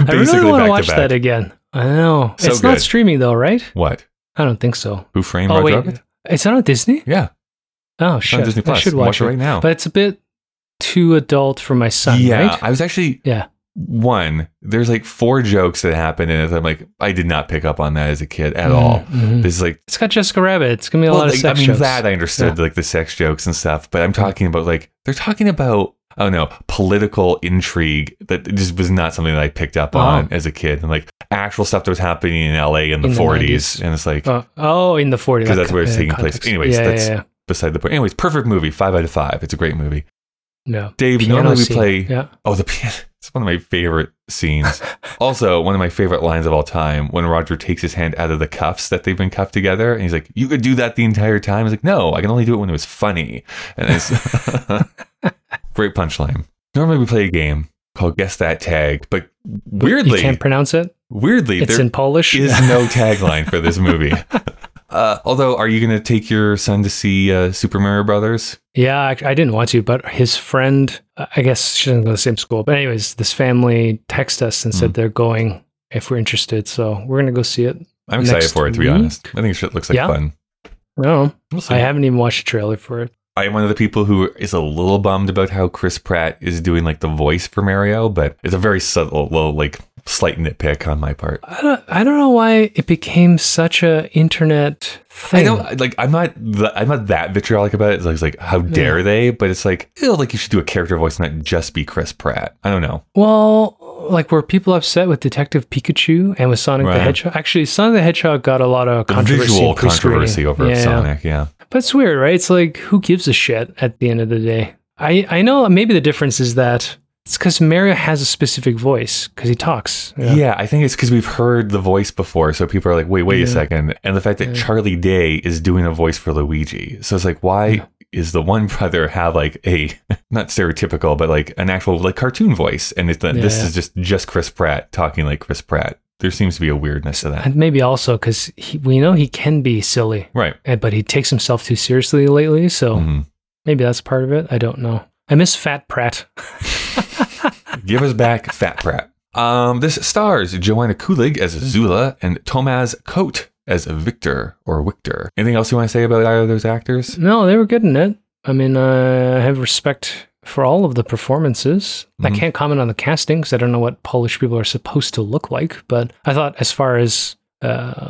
I really want to watch that again. I know. So it's good. Not streaming though, right? What? I don't think so. Who Framed Roger Rabbit? It's not on Disney? Yeah. Oh, shit. On Disney Plus. I should watch it right now. But it's a bit too adult for my son, right? Yeah, I was actually... Yeah. One, there's like 4 jokes that happen in it. I'm like, I did not pick up on that as a kid at all. This is like, it's got Jessica Rabbit. It's gonna be a lot of sex jokes. That I understood, like the sex jokes and stuff. But I'm talking about like they're talking about political intrigue that just was not something that I picked up on as a kid, and like actual stuff that was happening in LA in the 40s. And it's like in the 40s because that's where it's taking place. Anyways, that's beside the point. Anyways, perfect movie, 5 out of 5. It's a great movie. No, Dave. Piano normally we play. Yeah. Oh, the piano. It's one of my favorite scenes. Also, one of my favorite lines of all time, when Roger takes his hand out of the cuffs that they've been cuffed together, and he's like, "You could do that the entire time." He's like, "No, I can only do it when it was funny." And it's great punchline. Normally, we play a game called Guess That Tag, but weirdly, you can't pronounce it. Weirdly, it's in Polish. Is no tagline for this movie. Although, are you going to take your son to see Super Mario Brothers? Yeah, I didn't want to, but his friend, I guess she doesn't go to the same school. But anyways, this family texted us and said they're going if we're interested. So we're going to go see it. I'm excited for it, to be honest. I think it looks like fun. No, we'll see. I haven't even watched a trailer for it. I am one of the people who is a little bummed about how Chris Pratt is doing like the voice for Mario, but it's a very subtle little like... slight nitpick on my part. I don't know why it became such a internet thing. I don't like. I'm not that vitriolic about it. It's like how dare they? But it's like, you should do a character voice, not just be Chris Pratt. I don't know. Well, like, were people upset with Detective Pikachu and with Sonic the Hedgehog? Actually, Sonic the Hedgehog got a lot of controversy over Sonic. Yeah, but it's weird, right? It's like, who gives a shit at the end of the day? I know maybe the difference is that. It's because Mario has a specific voice because he talks. Yeah, I think it's because we've heard the voice before. So people are like, wait a second. And the fact that Charlie Day is doing a voice for Luigi. So it's like, why is the one brother have like a, not stereotypical, but like an actual like cartoon voice? And it's this is just Chris Pratt talking like Chris Pratt. There seems to be a weirdness to that. And maybe also because we know he can be silly. Right. But he takes himself too seriously lately. So maybe that's part of it. I don't know. I miss Fat Pratt. Give us back Fat Pratt. This stars Joanna Kulig as Zula and Tomasz Kot as Victor or Wichter. Anything else you want to say about either of those actors? No, they were good in it. I mean, I have respect for all of the performances. I can't comment on the casting because I don't know what Polish people are supposed to look like. But I thought as far as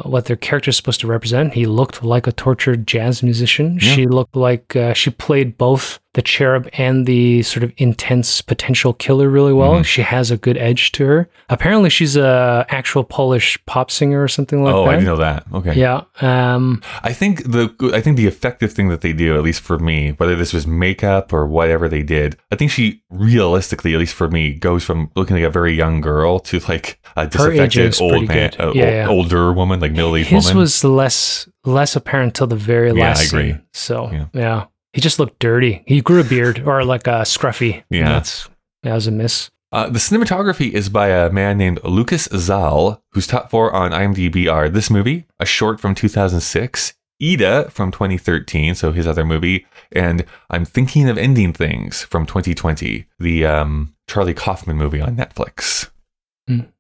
what their character is supposed to represent, he looked like a tortured jazz musician. Yeah. She looked like she played both the cherub and the sort of intense potential killer really well. Mm-hmm. She has a good edge to her. Apparently, she's an actual Polish pop singer or something like that. Oh, I didn't know that. Okay. Yeah. I think the effective thing that they do, at least for me, whether this was makeup or whatever they did, I think she realistically, at least for me, goes from looking like a very young girl to like a disaffected old man, older woman, like middle-aged woman. His was less apparent till the very last. Yeah, I agree. Scene. So yeah. He just looked dirty. He grew a beard or like a scruffy. Yeah. That was a miss. The cinematography is by a man named Lucas Zal, whose top four on IMDb are this movie, a short from 2006, Ida from 2013, so his other movie, and I'm Thinking of Ending Things from 2020, the Charlie Kaufman movie on Netflix,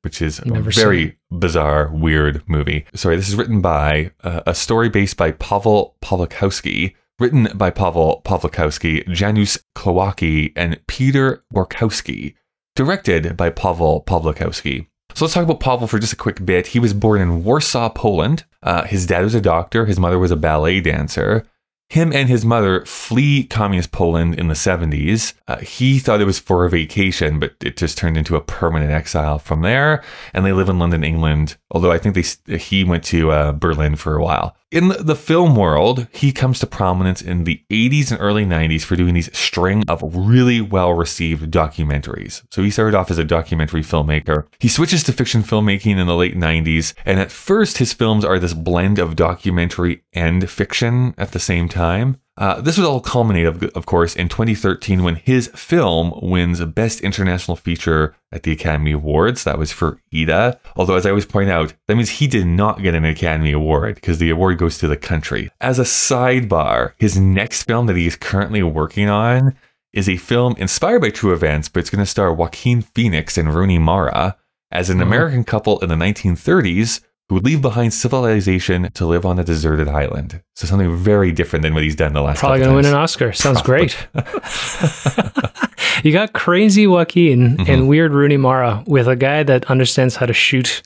which is a very bizarre, weird movie. Sorry, this is written by a story based by Paweł Pawlikowski, written by Paweł Pawlikowski, Janusz Głowacki, and Peter Borkowski. Directed by Paweł Pawlikowski. So let's talk about Paweł for just a quick bit. He was born in Warsaw, Poland. His dad was a doctor. His mother was a ballet dancer. Him and his mother flee communist Poland in the 70s. He thought it was for a vacation, but it just turned into a permanent exile from there. And they live in London, England, although I think he went to Berlin for a while. In the film world, he comes to prominence in the 80s and early 90s for doing these string of really well-received documentaries. So he started off as a documentary filmmaker. He switches to fiction filmmaking in the late 90s, and at first his films are this blend of documentary and fiction at the same time. This would all culminate, of course, in 2013 when his film wins Best International Feature at the Academy Awards. That was for Ida. Although, as I always point out, that means he did not get an Academy Award because the award goes to the country. As a sidebar, his next film that he is currently working on is a film inspired by true events, but it's going to star Joaquin Phoenix and Rooney Mara as an American couple in the 1930s who would leave behind civilization to live on a deserted island. So something very different than what he's done the last couple times. Probably going to win an Oscar. Sounds great. You got crazy Joaquin and weird Rooney Mara with a guy that understands how to shoot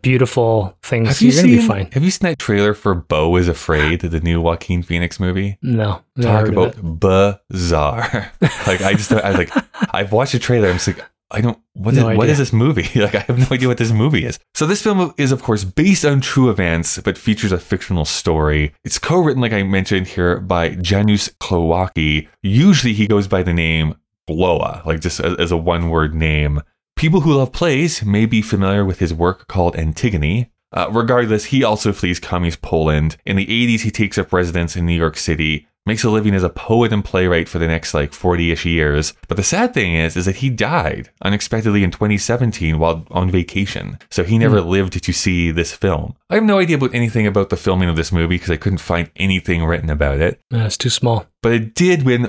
beautiful things. You're going to be fine. Have you seen that trailer for Bo is Afraid, the new Joaquin Phoenix movie? No. Talk about bizarre. I've watched the trailer. I'm just like, what is this movie? I have no idea what this movie is. So this film is, of course, based on true events, but features a fictional story. It's co-written, like I mentioned here, by Janusz Głowacki. Usually he goes by the name Glowa, just as a one-word name. People who love plays may be familiar with his work called Antigone. Regardless, he also flees communist Poland. In the 80s, he takes up residence in New York City, makes a living as a poet and playwright for the next 40-ish years. But the sad thing is that he died unexpectedly in 2017 while on vacation. So he never lived to see this film. I have no idea about anything about the filming of this movie because I couldn't find anything written about it. It's too small. But it did win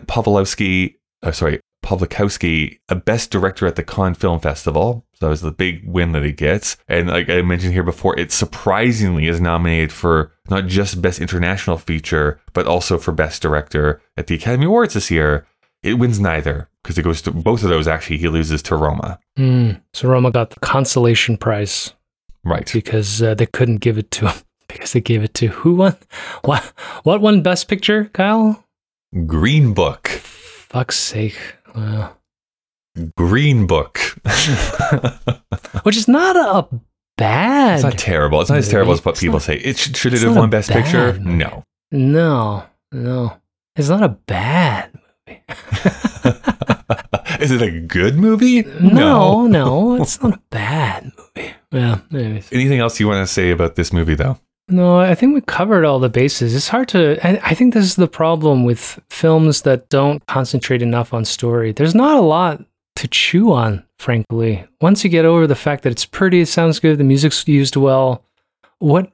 Pawlikowski, a Best Director at the Cannes Film Festival. So that was the big win that he gets. And like I mentioned here before, it surprisingly is nominated for not just Best International Feature, but also for Best Director at the Academy Awards this year. It wins neither, because it goes to both of those, actually. He loses to Roma. So Roma got the consolation prize. Right. Because they couldn't give it to him. Because they gave it to who won? What won Best Picture, Kyle? Green Book. Fuck's sake. Wow. Green Book. Which is not a bad. It's not terrible. It's not as terrible as what people say. Should it have won Best Picture? No. No. It's not a bad movie. Is it a good movie? No. It's not a bad movie. Yeah. Anyways. Anything else you want to say about this movie, though? No, I think we covered all the bases. It's hard to... I think this is the problem with films that don't concentrate enough on story. There's not a lot to chew on, frankly. Once you get over the fact that it's pretty, it sounds good, the music's used well, what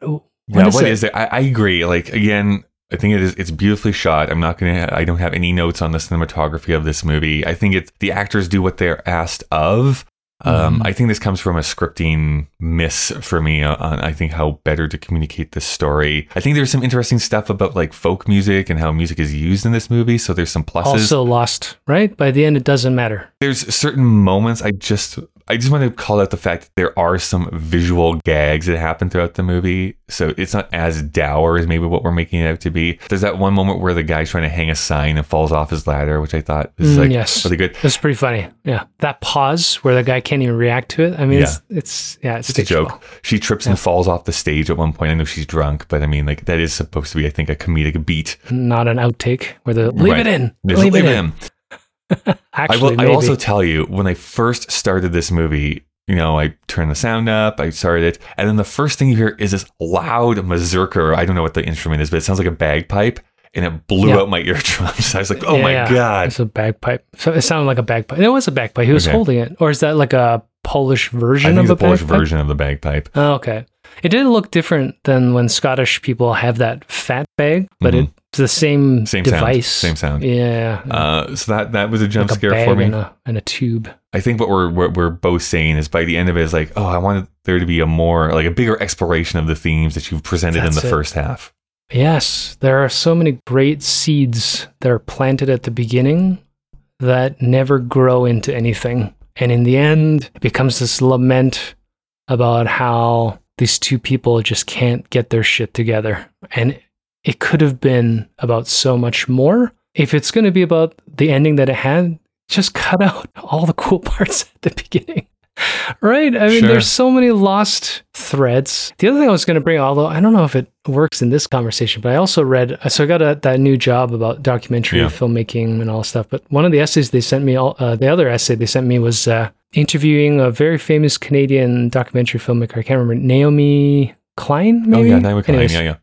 is it? I agree. Again, I think it's beautifully shot. I don't have any notes on the cinematography of this movie. I think it's the actors do what they're asked of. I think this comes from a scripting miss for me on, I think, how better to communicate this story. I think there's some interesting stuff about folk music and how music is used in this movie. So there's some pluses. Also lost, right? By the end, it doesn't matter. There's certain moments I just I just want to call out the fact that there are some visual gags that happen throughout the movie. So it's not as dour as maybe what we're making it out to be. There's that one moment where the guy's trying to hang a sign and falls off his ladder, which I thought is really good. It's pretty funny. Yeah. That pause where the guy can't even react to it. I mean, it's a joke. Well. She trips and falls off the stage at one point. I know she's drunk, but I mean, like, that is supposed to be, I think, a comedic beat. Not an outtake where the leave it in. Actually, I also tell you, when I first started this movie, you know, I turned the sound up, I started it, and then the first thing you hear is this loud mazurka, or I don't know what the instrument is, but it sounds like a bagpipe, and it blew out my eardrums. I was like, oh my God. It's a bagpipe. So it sounded like a bagpipe. It was a bagpipe. He was holding it. Or is that like a Polish version of the bagpipe? I think it's a Polish version of the bagpipe. Oh, okay. It did look different than when Scottish people have that fat bag, but it's the same device. Same sound. Yeah. So that was a jump scare for me. And a tube. I think what we're both saying is by the end of it is like, oh, I wanted there to be a bigger exploration of the themes that you've presented in the first half. Yes. There are so many great seeds that are planted at the beginning that never grow into anything. And in the end, it becomes this lament about how these two people just can't get their shit together. And it could have been about so much more. If it's going to be about the ending that it had, just cut out all the cool parts at the beginning. Right? I mean, there's so many lost threads. The other thing I was going to bring, although I don't know if it works in this conversation, but I also read, so I got that new job about documentary filmmaking and all stuff. But one of the essays they sent me, the other essay they sent me was interviewing a very famous Canadian documentary filmmaker. I can't remember, Naomi Klein, maybe? Oh, yeah, Naomi Klein. Anyways, yeah.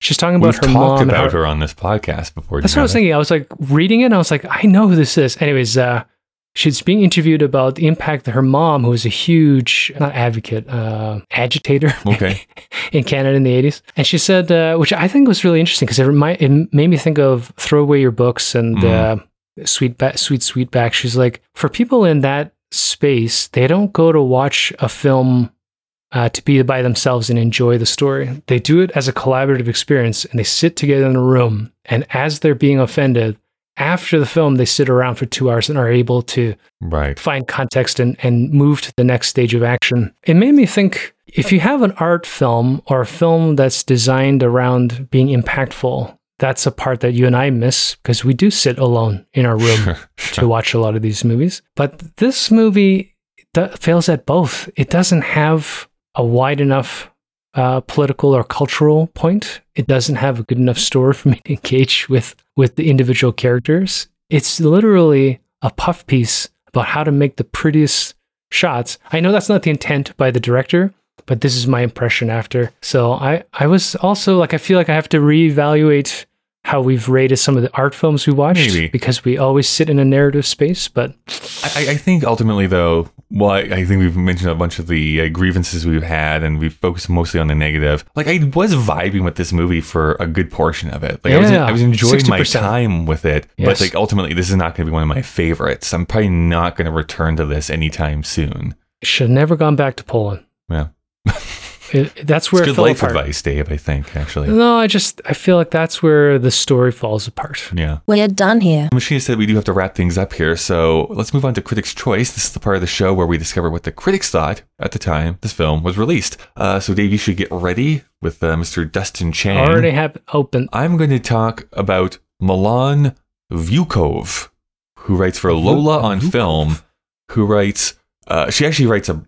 She's talking about her mom. We've talked about her on this podcast before. That's what I was thinking. I was like reading it, and I was like, I know who this is. Anyways, she's being interviewed about the impact that her mom, who was a huge, not advocate, agitator in Canada in the 80s. And she said, which I think was really interesting because it made me think of Throw Away Your Books and Sweet Back. She's like, for people in that space, they don't go to watch a film to be by themselves and enjoy the story. They do it as a collaborative experience, and they sit together in a room, and as they're being offended, after the film, they sit around for 2 hours and are able to find context and move to the next stage of action. It made me think, if you have an art film or a film that's designed around being impactful, that's a part that you and I miss because we do sit alone in our room to watch a lot of these movies. But this movie fails at both. It doesn't have a wide enough political or cultural point. It doesn't have a good enough story for me to engage with the individual characters. It's literally a puff piece about how to make the prettiest shots. I know that's not the intent by the director, but this is my impression after. So I was also like, I feel like I have to reevaluate how we've rated some of the art films we watched because we always sit in a narrative space. But I think ultimately, though, I think we've mentioned a bunch of the grievances we've had, and we've focused mostly on the negative. Like, I was vibing with this movie for a good portion of it. Like, I was enjoying 60%. My time with it. Yes. But like, ultimately, this is not going to be one of my favorites. I'm probably not going to return to this anytime soon. Should have never gone back to Poland. Yeah. That's where it's good life advice, Dave, I think, actually. No, I feel like that's where the story falls apart. Yeah. We're done here. Machina said we do have to wrap things up here, so let's move on to Critics' Choice. This is the part of the show where we discover what the critics thought at the time this film was released. So, Dave, you should get ready with Mr. Dustin Chan. Already have open. I'm going to talk about Milan Vukov, who writes for Lola on Film, who writes... she actually writes a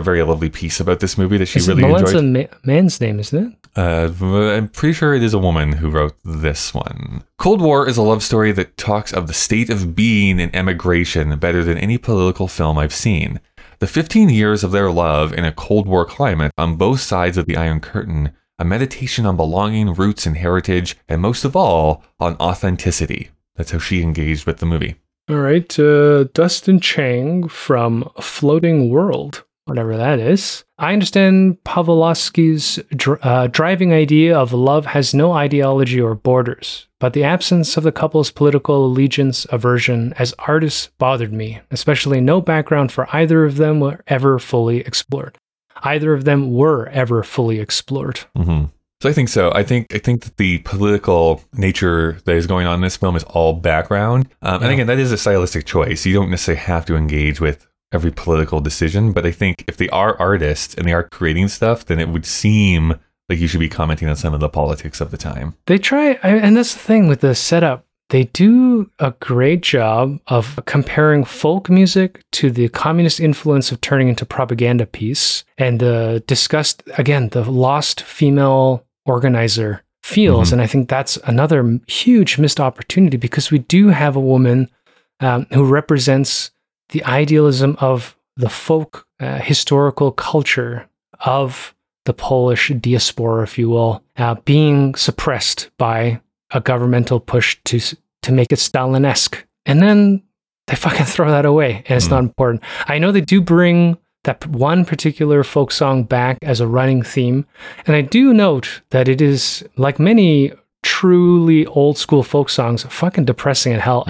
very lovely piece about this movie that she really enjoyed. Milan's a man's name, isn't it? I'm pretty sure it is a woman who wrote this one. Cold War is a love story that talks of the state of being and emigration better than any political film I've seen. The 15 years of their love in a Cold War climate on both sides of the Iron Curtain, a meditation on belonging, roots, and heritage, and most of all, on authenticity. That's how she engaged with the movie. All right, Dustin Chang from Floating World, whatever that is. I understand Pawlikowski's driving idea of love has no ideology or borders, but the absence of the couple's political allegiance aversion as artists bothered me, especially no background for either of them were ever fully explored. Mm-hmm. So I think so. I think that the political nature that is going on in this film is all background. And again, that is a stylistic choice. You don't necessarily have to engage with every political decision, but I think if they are artists and they are creating stuff, then it would seem like you should be commenting on some of the politics of the time. They try, and that's the thing with the setup. They do a great job of comparing folk music to the communist influence of turning into propaganda piece, and discussed, again, the lost female organizer feels. Mm-hmm. And I think that's another huge missed opportunity, because we do have a woman who represents the idealism of the folk historical culture of the Polish diaspora, if you will, being suppressed by a governmental push to make it Stalin-esque. And then they fucking throw that away, and it's not important. I know they do bring that one particular folk song back as a running theme, and I do note that it is, like many truly old school folk songs, fucking depressing as hell,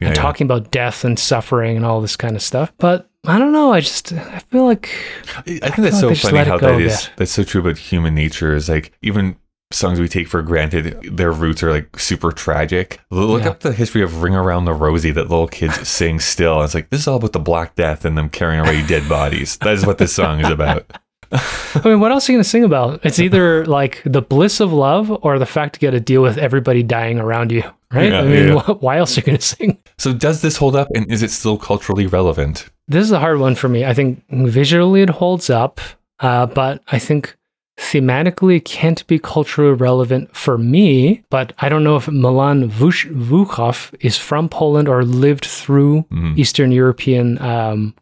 and talking about death and suffering and all this kind of stuff. But I don't know. I feel like I think that's so funny how that is. Yeah. That's so true about human nature. Is like even songs we take for granted, their roots are like super tragic. Look up the history of Ring Around the Rosie that little kids sing still. And it's like, this is all about the Black Death and them carrying away dead bodies. That is what this song is about. I mean, what else are you going to sing about? It's either like the bliss of love or the fact you got to deal with everybody dying around you, right? Yeah, I mean, why else are you going to sing? So does this hold up, and is it still culturally relevant? This is a hard one for me. I think visually it holds up, but I think thematically it can't be culturally relevant for me. But I don't know if Milan Wychow is from Poland or lived through Eastern European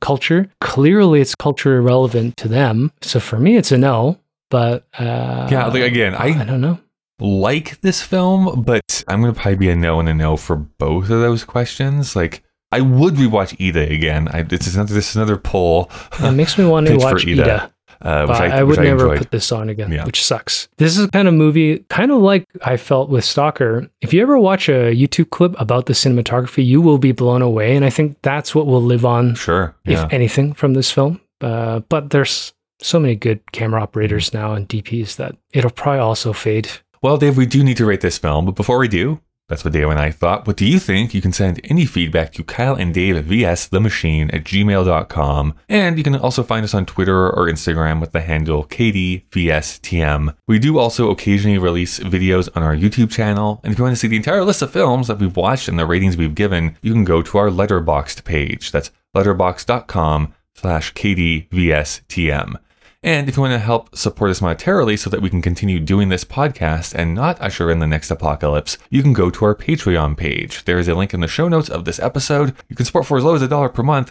culture. Clearly it's culturally relevant to them, so for me it's a no. But I don't know, like this film, but I'm gonna probably be a no and a no for both of those questions. Like, I would rewatch Ida again. This is another poll. It makes me want to watch Ida. But I would never put this on again, which sucks. This is the kind of movie, kind of like I felt with Stalker. If you ever watch a YouTube clip about the cinematography, you will be blown away. And I think that's what will live on, if anything, from this film. But there's so many good camera operators now and DPs that it'll probably also fade. Well, Dave, we do need to rate this film. But before we do, that's what Dave and I thought. What do you think? You can send any feedback to kyleanddavevsthemachine@gmail.com. And you can also find us on Twitter or Instagram with the handle KDVSTM. We do also occasionally release videos on our YouTube channel. And if you want to see the entire list of films that we've watched and the ratings we've given, you can go to our Letterboxd page. That's letterboxd.com/KDVSTM. And if you want to help support us monetarily so that we can continue doing this podcast and not usher in the next apocalypse, you can go to our Patreon page. There is a link in the show notes of this episode. You can support for as low as $1 per month.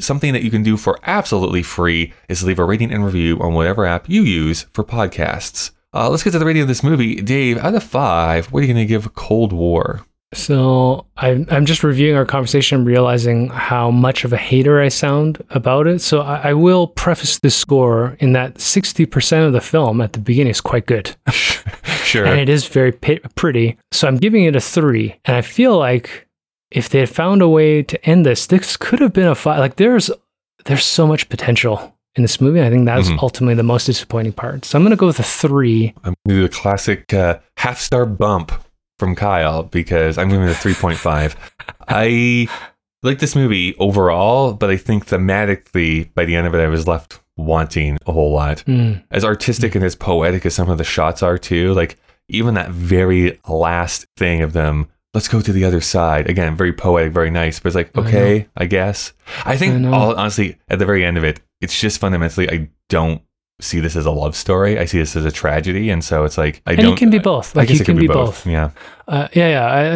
Something that you can do for absolutely free is leave a rating and review on whatever app you use for podcasts. Let's get to the rating of this movie. Dave, out of 5, what are you going to give Cold War? So I'm just reviewing our conversation and realizing how much of a hater I sound about it. So I will preface this score in that 60% of the film at the beginning is quite good. Sure. And it is very pretty. So I'm giving it a 3. And I feel like if they had found a way to end this could have been a 5. Like there's so much potential in this movie. I think that's ultimately the most disappointing part. So I'm going to go with a 3. I'm going to do the classic half-star bump from Kyle, because I'm giving it a 3.5. I like this movie overall, but I think thematically by the end of it I was left wanting a whole lot. As artistic and as poetic as some of the shots are too, like even that very last thing of them, let's go to the other side, again, very poetic, very nice, but it's like, okay, I guess I think honestly at the very end of it, it's just fundamentally I don't see this as a love story. I see this as a tragedy, and so it's like it can be both. Like, you can be both. Yeah.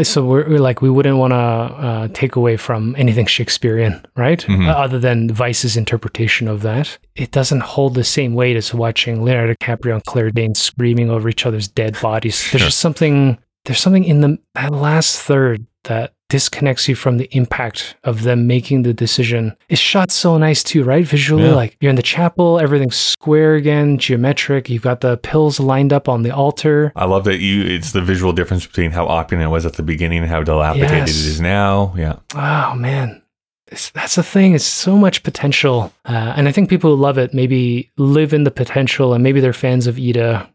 So we're like, we wouldn't want to take away from anything Shakespearean, right? Other than Vice's interpretation of that, it doesn't hold the same weight as watching Leonardo DiCaprio and Claire Danes screaming over each other's dead bodies. There's just something. There's something in that last third that disconnects you from the impact of them making the decision. It's shot so nice too, right? Visually, like you're in the chapel, everything's square again, geometric. You've got the pills lined up on the altar. I love that it's the visual difference between how opulent it was at the beginning and how dilapidated it is now. Yeah. Oh man. That's the thing. It's so much potential. And I think people who love it maybe live in the potential, and maybe they're fans of Ida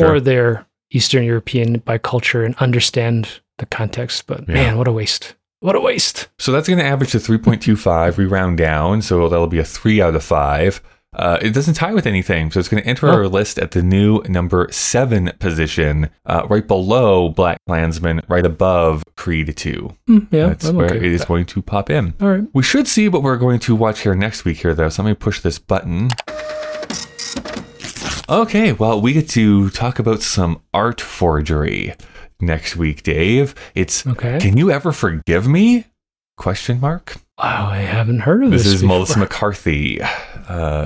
or they're Eastern European by culture and understand the context, but man, what a waste. What a waste. So that's going to average to 3.25. We round down, so that'll be a 3 out of 5. It doesn't tie with anything, so it's going to enter our list at the new number 7 position, right below Black Klansman, right above Creed 2. Yeah, that's where it is going to pop in. All right. We should see what we're going to watch here next week here, though, so let me push this button. Okay, well, we get to talk about some art forgery next week, Dave. It's, Can You Ever Forgive Me? Question mark. Wow, I haven't heard of this. This is before. Melissa McCarthy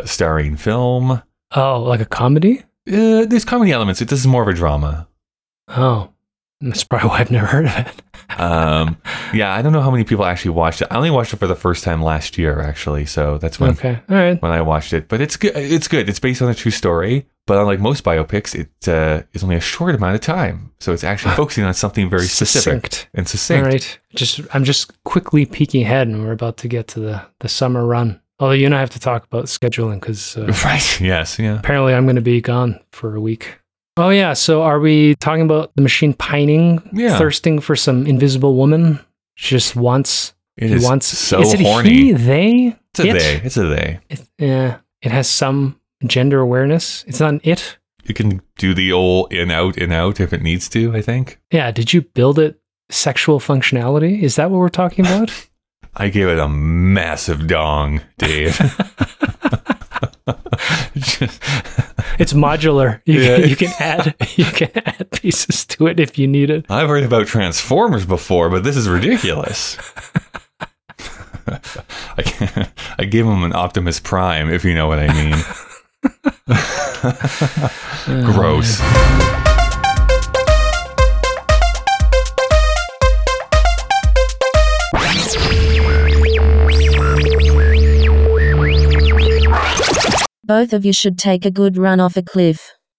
starring film. Oh, like a comedy? There's comedy elements. This is more of a drama. Oh, that's probably why I've never heard of it. Yeah, I don't know how many people actually watched it. I only watched it for the first time last year, actually. So that's when, when I watched it. But it's good. It's based on a true story. But unlike most biopics, it is only a short amount of time. So it's actually focusing on something very succinct. All right. I'm just quickly peeking ahead, and we're about to get to the summer run. Although you and I have to talk about scheduling because... right. Yes. Yeah. Apparently, I'm going to be gone for a week. Oh, yeah. So are we talking about the machine pining, thirsting for some invisible woman? She just wants... so is it horny. He, they? It's a they. It's a they. It has some... gender awareness. It's not an it. You can do the old in, out if it needs to, I think. Yeah. Did you build it sexual functionality? Is that what we're talking about? I gave it a massive dong, Dave. It's modular. You can add pieces to it if you need it. I've heard about Transformers before, but this is ridiculous. I gave him an Optimus Prime, if you know what I mean. Gross. Both of you should take a good run off a cliff.